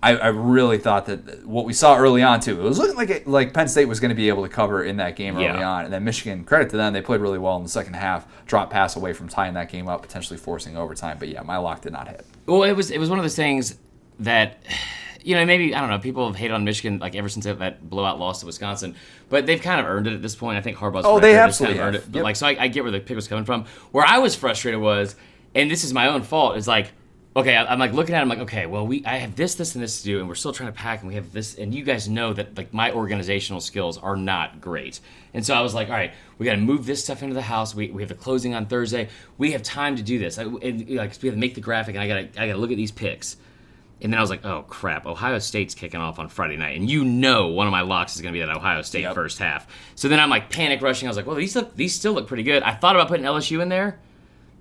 I, I really thought that what we saw early on, too, it was looking like it, like Penn State was going to be able to cover in that game early yeah. on. And then Michigan, credit to them, they played really well in the second half, dropped pass away from tying that game up, potentially forcing overtime. But, yeah, my lock did not hit. Well, it was it was one of those things that, you know, maybe, I don't know, people have hated on Michigan like ever since that blowout loss to Wisconsin. But they've kind of earned it at this point. I think Harbaugh's oh, they absolutely kind of earned it. But yep. like, so I, I get where the pick was coming from. Where I was frustrated was, and this is my own fault, is like, okay, I'm like looking at it, I'm like, okay, well, we I have this, this, and this to do, and we're still trying to pack, and we have this, and you guys know that like my organizational skills are not great. And so I was like, all right, we got to move this stuff into the house. We we have the closing on Thursday. We have time to do this. I, and, like we have to make the graphic, and I gotta I gotta look at these picks. And then I was like, oh crap, Ohio State's kicking off on Friday night, and you know one of my locks is gonna be that Ohio State yep. first half. So then I'm like panic rushing. I was like, well, these look these still look pretty good. I thought about putting L S U in there.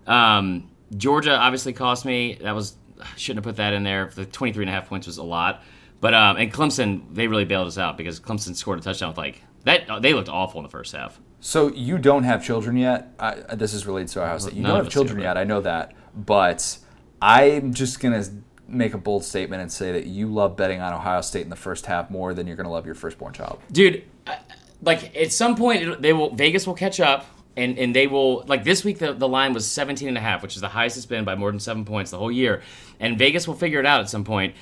Um. Georgia obviously cost me. That was shouldn't have put that in there. The twenty-three and a half points was a lot. But um, and Clemson, they really bailed us out because Clemson scored a touchdown with like that. They looked awful in the first half. So you don't have children yet. I, this is related to Ohio State. You None don't have children do, yet. I know that, but I'm just gonna make a bold statement and say that you love betting on Ohio State in the first half more than you're gonna love your firstborn child, dude. Like at some point, they will Vegas will catch up. And and they will, like this week, the, the line was seventeen and a half, which is the highest it's been by more than seven points the whole year. And Vegas will figure it out at some point.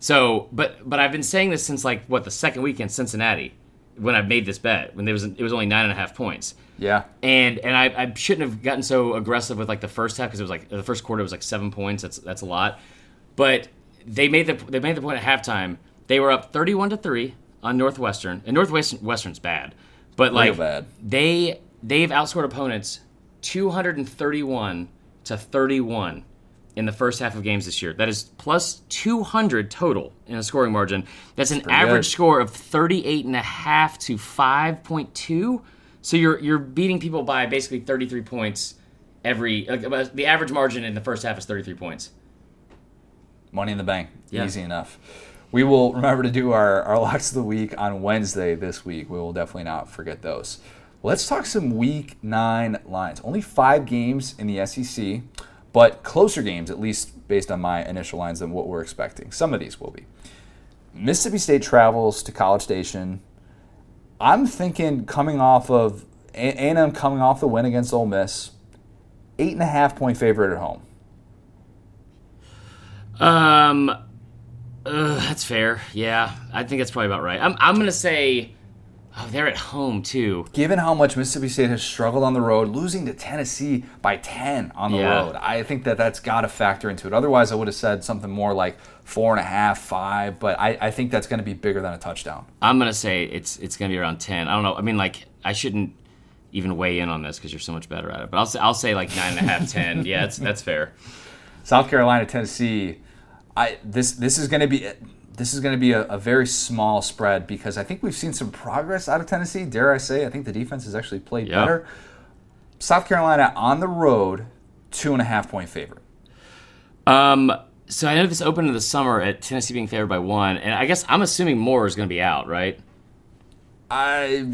So, but but I've been saying this since like, what, the second week in Cincinnati, when I made this bet, when there was it was only nine and a half points. Yeah. And and I, I shouldn't have gotten so aggressive with like the first half because it was like, the first quarter was like seven points. That's that's a lot. But they made the they made the point at halftime. They were up thirty-one to three on Northwestern. And Northwestern's bad. But like, real bad. they... They've outscored opponents two hundred thirty-one to thirty-one in the first half of games this year. That is plus two hundred total in a scoring margin. That's, That's an average good. score of thirty-eight and a half to five point two. So you're you're beating people by basically thirty-three points every. Like, the average margin in the first half is thirty-three points. Money in the bank, yeah. Easy enough. We will remember to do our, our locks of the week on Wednesday this week. We will definitely not forget those. Let's talk some week nine lines. Only five games in the S E C, but closer games, at least based on my initial lines, than what we're expecting. Some of these will be. Mississippi State travels to College Station. I'm thinking coming off of A and M coming off the win against Ole Miss, eight and a half point favorite at home. Um, uh, that's fair. Yeah, I think that's probably about right. I'm I'm gonna say. Oh, they're at home, too. Given how much Mississippi State has struggled on the road, losing to Tennessee by ten on the yeah. road, I think that that's got to factor into it. Otherwise, I would have said something more like four and a half, five, but I, I think that's going to be bigger than a touchdown. I'm going to say it's it's going to be around ten. I don't know. I mean, like, I shouldn't even weigh in on this because you're so much better at it, but I'll say, I'll say like nine and a half, ten. Yeah, that's, that's fair. South Carolina, Tennessee, I this this is going to be... This is going to be a, a very small spread because I think we've seen some progress out of Tennessee. Dare I say, I think the defense has actually played yep. better. South Carolina on the road, two and a half point favorite. Um, so I know this opened in the summer at Tennessee being favored by one, and I guess I'm assuming Moore is going to be out, right? I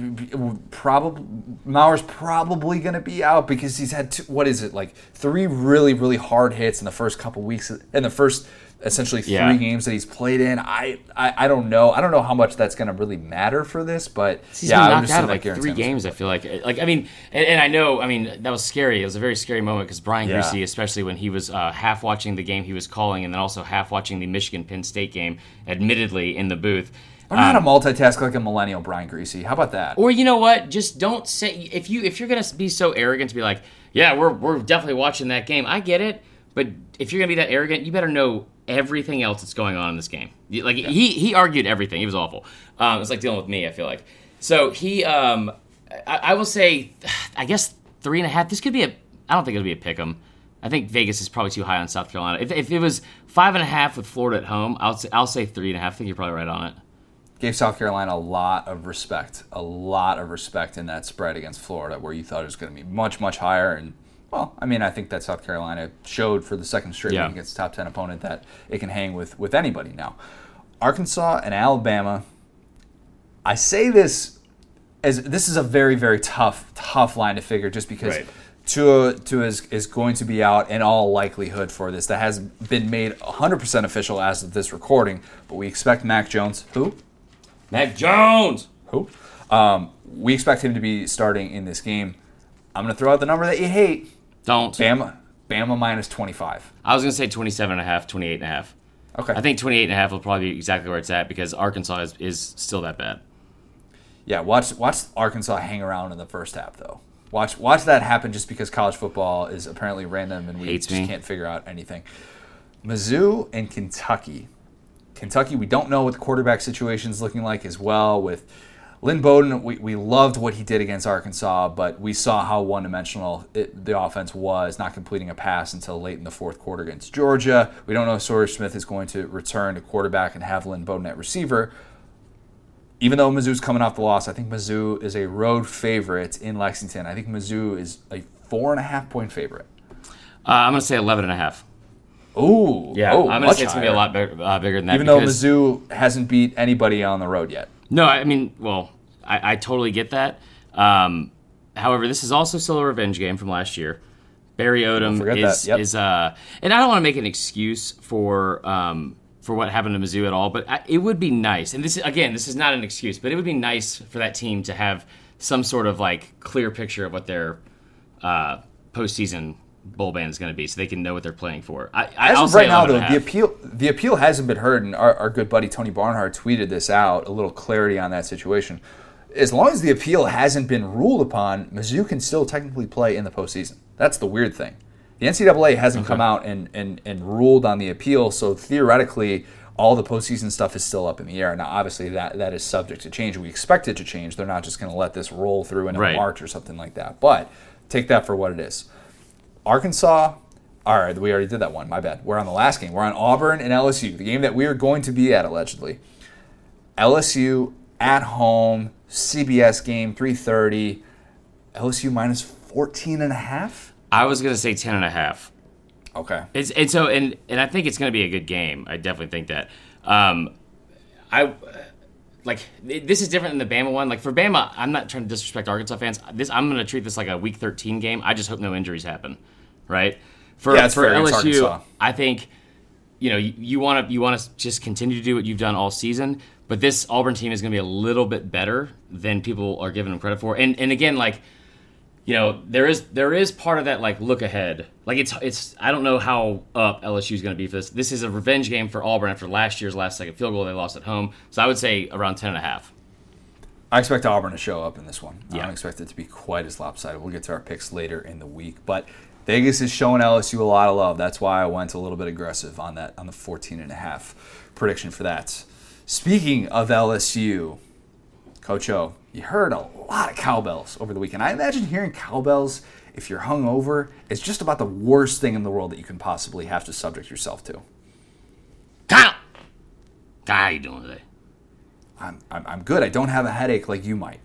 probably Maurer's probably going to be out because he's had two, what is it like three really really hard hits in the first couple weeks in the first. Essentially three yeah. games that he's played in. I, I I don't know. I don't know how much that's going to really matter for this, but he's yeah, knocked out of like three games. I feel like, like I mean, and, and I know. I mean, that was scary. It was a very scary moment because Brian yeah. Griese, especially when he was uh, half watching the game he was calling, and then also half watching the Michigan Penn State game, admittedly in the booth. I'm not um, a multitasker like a millennial, Brian Griese. How about that? Or you know what? Just don't say if you if you're going to be so arrogant to be like, yeah, we're we're definitely watching that game. I get it, but if you're going to be that arrogant, you better know everything else that's going on in this game. Like, yeah. he he argued everything. He was awful. Um, it's like dealing with me, I feel like. So he, um, I, I will say, I guess three and a half. This could be a, I don't think it'll be a pick 'em. I think Vegas is probably too high on South Carolina. If, if it was five and a half with Florida at home, I'll, I'll say three and a half. I think you're probably right on it. Gave South Carolina a lot of respect, a lot of respect in that spread against Florida where you thought it was going to be much, much higher and, well, I mean, I think that South Carolina showed for the second straight yeah. week against a top ten opponent that it can hang with, with anybody now. Arkansas and Alabama, I say this as this is a very, very tough, tough line to figure just because right. Tua, Tua is, is going to be out in all likelihood for this. That hasn't been made one hundred percent official as of this recording, but we expect Mac Jones. Who? Mac Jones! Who? Um, we expect him to be starting in this game. I'm going to throw out the number that you hate. Don't. Bama, Bama minus twenty-five. I was going to say twenty-seven and a half, twenty-eight and a half. Okay. I think twenty-eight and a half will probably be exactly where it's at because Arkansas is, is still that bad. Yeah, watch watch Arkansas hang around in the first half, though. Watch watch that happen just because college football is apparently random and we Hates just me. can't figure out anything. Mizzou and Kentucky. Kentucky, we don't know what the quarterback situation is looking like as well with Lynn Bowden, we, we loved what he did against Arkansas, but we saw how one-dimensional it, the offense was, not completing a pass until late in the fourth quarter against Georgia. We don't know if Sawyer Smith is going to return to quarterback and have Lynn Bowden at receiver. Even though Mizzou's coming off the loss, I think Mizzou is a road favorite in Lexington. I think Mizzou is a four-and-a-half-point favorite. Uh, I'm going to say eleven and a half. Ooh. Yeah, oh, I'm going to say it's going to be a lot bigger, uh, bigger than that. Even though Mizzou hasn't beat anybody on the road yet. No, I mean, well, I, I totally get that. Um, however, this is also still a revenge game from last year. Barry Odom is, yep. is uh, and I don't want to make an excuse for um, for what happened to Mizzou at all, but I, it would be nice, and this is, again, this is not an excuse, but it would be nice for that team to have some sort of like clear picture of what their uh, postseason bowl ban is going to be, so they can know what they're playing for. I, I, As of right now, though, the appeal the appeal hasn't been heard, and our, our good buddy Tony Barnhart tweeted this out, a little clarity on that situation. As long as the appeal hasn't been ruled upon, Mizzou can still technically play in the postseason. That's the weird thing. The N C double A hasn't okay. come out and, and, and ruled on the appeal, so theoretically, all the postseason stuff is still up in the air. Now, obviously, that, that is subject to change. We expect it to change. They're not just going to let this roll through into right. March or something like that. But take that for what it is. Arkansas, all right, we already did that one. My bad. We're on the last game. We're on Auburn and L S U, the game that we are going to be at, allegedly. L S U at home, C B S game, three thirty. L S U minus fourteen and a half? I was going to say ten and a half. Okay. It's and so and and I think it's going to be a good game. I definitely think that. Um I like this is different than the Bama one. Like for Bama, I'm not trying to disrespect Arkansas fans. This I'm going to treat this like a week thirteen game. I just hope no injuries happen, right? For yeah, for fair. L S U, I think you know, you want to you want to just continue to do what you've done all season. But this Auburn team is going to be a little bit better than people are giving them credit for. And and again, like, you know, there is there is part of that, like, look ahead. Like, it's, it's I don't know how up L S U is going to be for this. This is a revenge game for Auburn after last year's last-second field goal they lost at home. So I would say around ten and a half. I expect Auburn to show up in this one. Yeah. I don't expect it to be quite as lopsided. We'll get to our picks later in the week. But Vegas is showing L S U a lot of love. That's why I went a little bit aggressive on that on the fourteen and a half prediction for that. Speaking of L S U, Coach O, you heard a lot of cowbells over the weekend. I imagine hearing cowbells, if you're hungover, is just about the worst thing in the world that you can possibly have to subject yourself to. Kyle! Kyle, how you doing today? I'm, I'm I'm good. I don't have a headache like you might.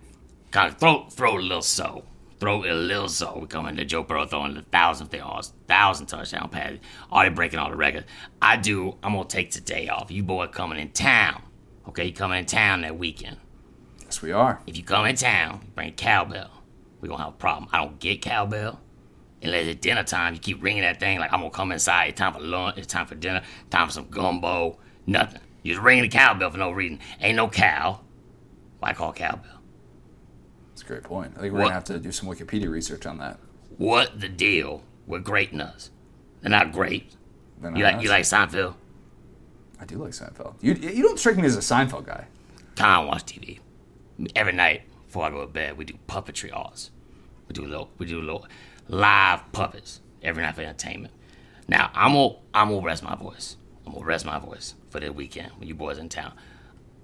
Kyle, throw throw a little so. Throw a little so. We're coming to Joe Burrow throwing the thousandth thing, thousand touchdown pass. Already breaking all the records. I do. I'm going to take today off. You boy coming in town. Okay, you coming in town that weekend. Yes, we are. If you come in town, you bring cowbell. We're going to have a problem. I don't get cowbell. Unless it's dinner time, you keep ringing that thing like I'm going to come inside. It's time for lunch. It's time for dinner. Time for some gumbo. Nothing. You're just ringing the cowbell for no reason. Ain't no cow. Why call cowbell? That's a great point. I think we're going to have to do some Wikipedia research on that. What the deal with greatness? They're not great. They're not you like, you like Seinfeld? I do like Seinfeld. You you don't strike me as a Seinfeld guy. I don't watch T V. Every night before I go to bed, we do puppetry arts. We do a little we do a little live puppets every night for entertainment. Now I'm gonna I'm gonna rest my voice. I'm gonna rest my voice for the weekend when you boys in town.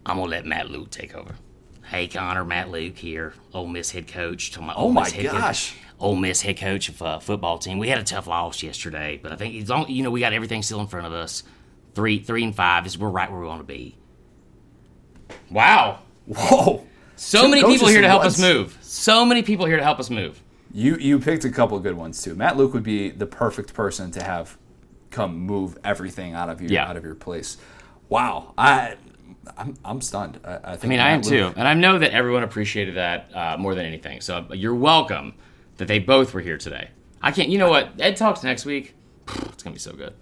I'm gonna let Matt Luke take over. Hey Connor, Matt Luke here, Ole Miss head coach. To my oh Ole my Miss head gosh, head, Ole Miss head coach of uh, football team. We had a tough loss yesterday, but I think as long you know we got everything still in front of us. Three, three and five is we're right where we want to be. Wow! Whoa! So Two many people here to help once. us move. So many people here to help us move. You you picked a couple of good ones too. Matt Luke would be the perfect person to have come move everything out of you yeah. out of your place. Wow! I I'm I'm stunned. I, I, think I mean Matt I am Luke, too, and I know that everyone appreciated that uh, more than anything. So you're welcome that they both were here today. I can't. You know what? Ed Talks next week. It's gonna be so good.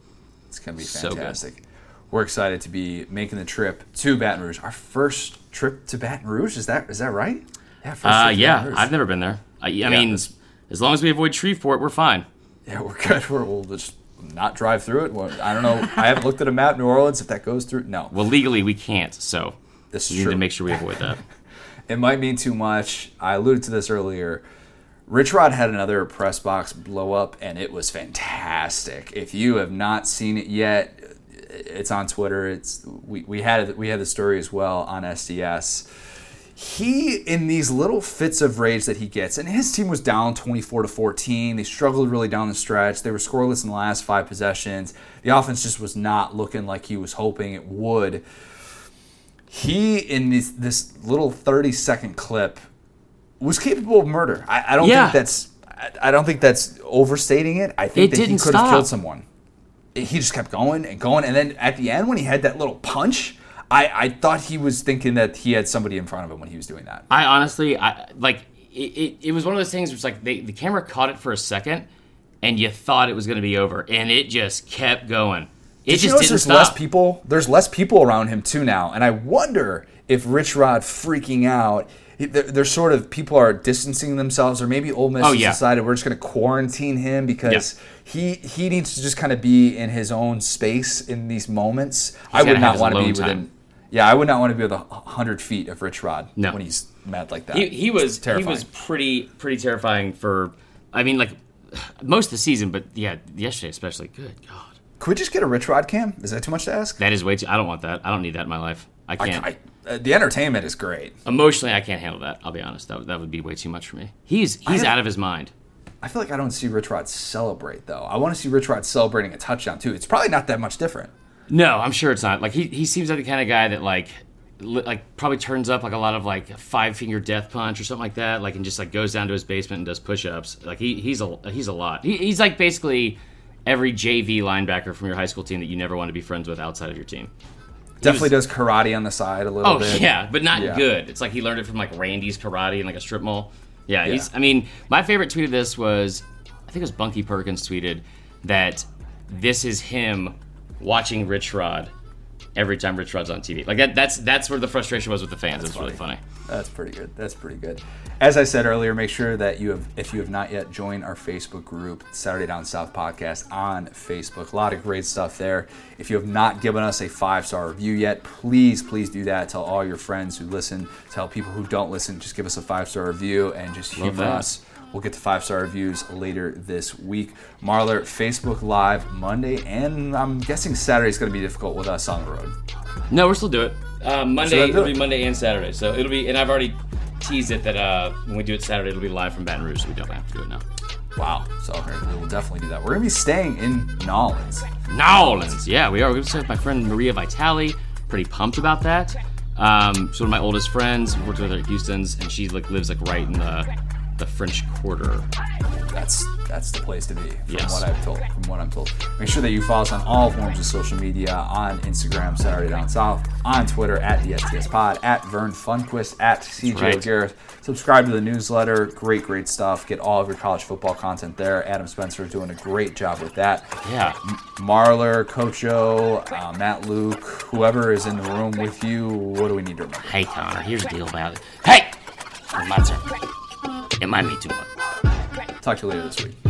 It's going to be fantastic. So we're excited to be making the trip to Baton Rouge. Our first trip to Baton Rouge? Is that is that right? Yeah, first uh, trip yeah. I've never been there. I, I yeah, mean, this, as long as we avoid Shreveport, we're fine. Yeah, we're good. We're, we'll just not drive through it. Well, I don't know. I haven't looked at a map. New Orleans, if that goes through, no. Well, legally, we can't, so this is we need to make sure we avoid that. It might mean too much. I alluded to this earlier. Rich Rod had another press box blow up, and it was fantastic. If you have not seen it yet, it's on Twitter. It's we, we had we had the story as well on S D S. He, in these little fits of rage that he gets, and his team was down twenty-four to fourteen. They struggled really down the stretch. They were scoreless in the last five possessions. The offense just was not looking like he was hoping it would. He, in this, this little thirty-second clip, was capable of murder. I, I don't yeah. think that's. I don't think that's overstating it. I think it that he could stop. have killed someone. he just kept going and going. And then at the end, when he had that little punch, I, I thought he was thinking that he had somebody in front of him when he was doing that. I honestly, I like, it, it, it was one of those things where it's like they, the camera caught it for a second, and you thought it was going to be over, and it just kept going. It Did just you notice didn't there's stop. Less people? There's less people around him, too, now. And I wonder if Rich Rod freaking out, they're, they're sort of, people are distancing themselves, or maybe Ole Miss oh, yeah. decided we're just going to quarantine him because yeah. he he needs to just kind of be in his own space in these moments. He's I would not want to be time. within... Yeah, I would not want to be within one hundred feet of Rich Rod no. when he's mad like that. He, he was he was pretty pretty terrifying for, I mean, like, most of the season, but yeah, yesterday especially. Good God. Could we just get a Rich Rod cam? Is that too much to ask? That is way too... I don't want that. I don't need that in my life. I can't. I, I, uh, the entertainment is great. Emotionally, I can't handle that. I'll be honest. That, that would be way too much for me. He's he's out of his mind. I feel like I don't see Rich Rod celebrate, though. I want to see Rich Rod celebrating a touchdown, too. It's probably not that much different. No, I'm sure it's not. Like, he, he seems like the kind of guy that, like, li- like probably turns up, like, a lot of, like, five-finger death punch or something like that, like, and just, like, goes down to his basement and does push-ups. Like, he he's a, he's a lot. He, he's, like, basically every J V linebacker from your high school team that you never want to be friends with outside of your team. He Definitely was, does karate on the side a little oh, bit. Oh, yeah, but not yeah. good. It's like he learned it from, like, Randy's karate in, like, a strip mall. Yeah, yeah, he's. I mean, my favorite tweet of this was, I think it was Bunky Perkins tweeted that this is him watching Rich Rod every time Rich Rod's on T V. Like that, that's that's where the frustration was with the fans. That's it's funny. really funny. That's pretty good. That's pretty good. As I said earlier, make sure that you have, if you have not yet, joined our Facebook group, Saturday Down South Podcast on Facebook. A lot of great stuff there. If you have not given us a five-star review yet, please, please do that. Tell all your friends who listen. Tell people who don't listen. Just give us a five-star review and just humor us. We'll get to five-star reviews later this week. Marler, Facebook Live Monday, and I'm guessing Saturday's going to be difficult with us on the road. No, we're still do it. Uh, Monday, do it'll it. be Monday and Saturday. So it'll be, and I've already teased it that uh, when we do it Saturday, it'll be live from Baton Rouge, so we don't have to do it now. Wow. So we will definitely do that. We're going to be staying in New Orleans. New Orleans. Yeah, we are. We're going to stay with my friend Maria Vitale. Pretty pumped about that. Um, she's one of my oldest friends. We worked with her at Houston's, and she like lives like right in the... the French Quarter. That's that's the place to be, from yes. what I've told. From what I'm told. Make sure that you follow us on all forms of social media, on Instagram, Saturday Down South, on Twitter, at the S T S Pod, at Vern Funquist, at C J right. Garrett. Subscribe to the newsletter. Great, great stuff. Get all of your college football content there. Adam Spencer doing a great job with that. Yeah. Marler, Coach O, uh, Matt Luke, whoever is in the room with you, what do we need to remember? Hey, Connor, here's the deal about it. Hey! It might be too much. Talk to you later this week.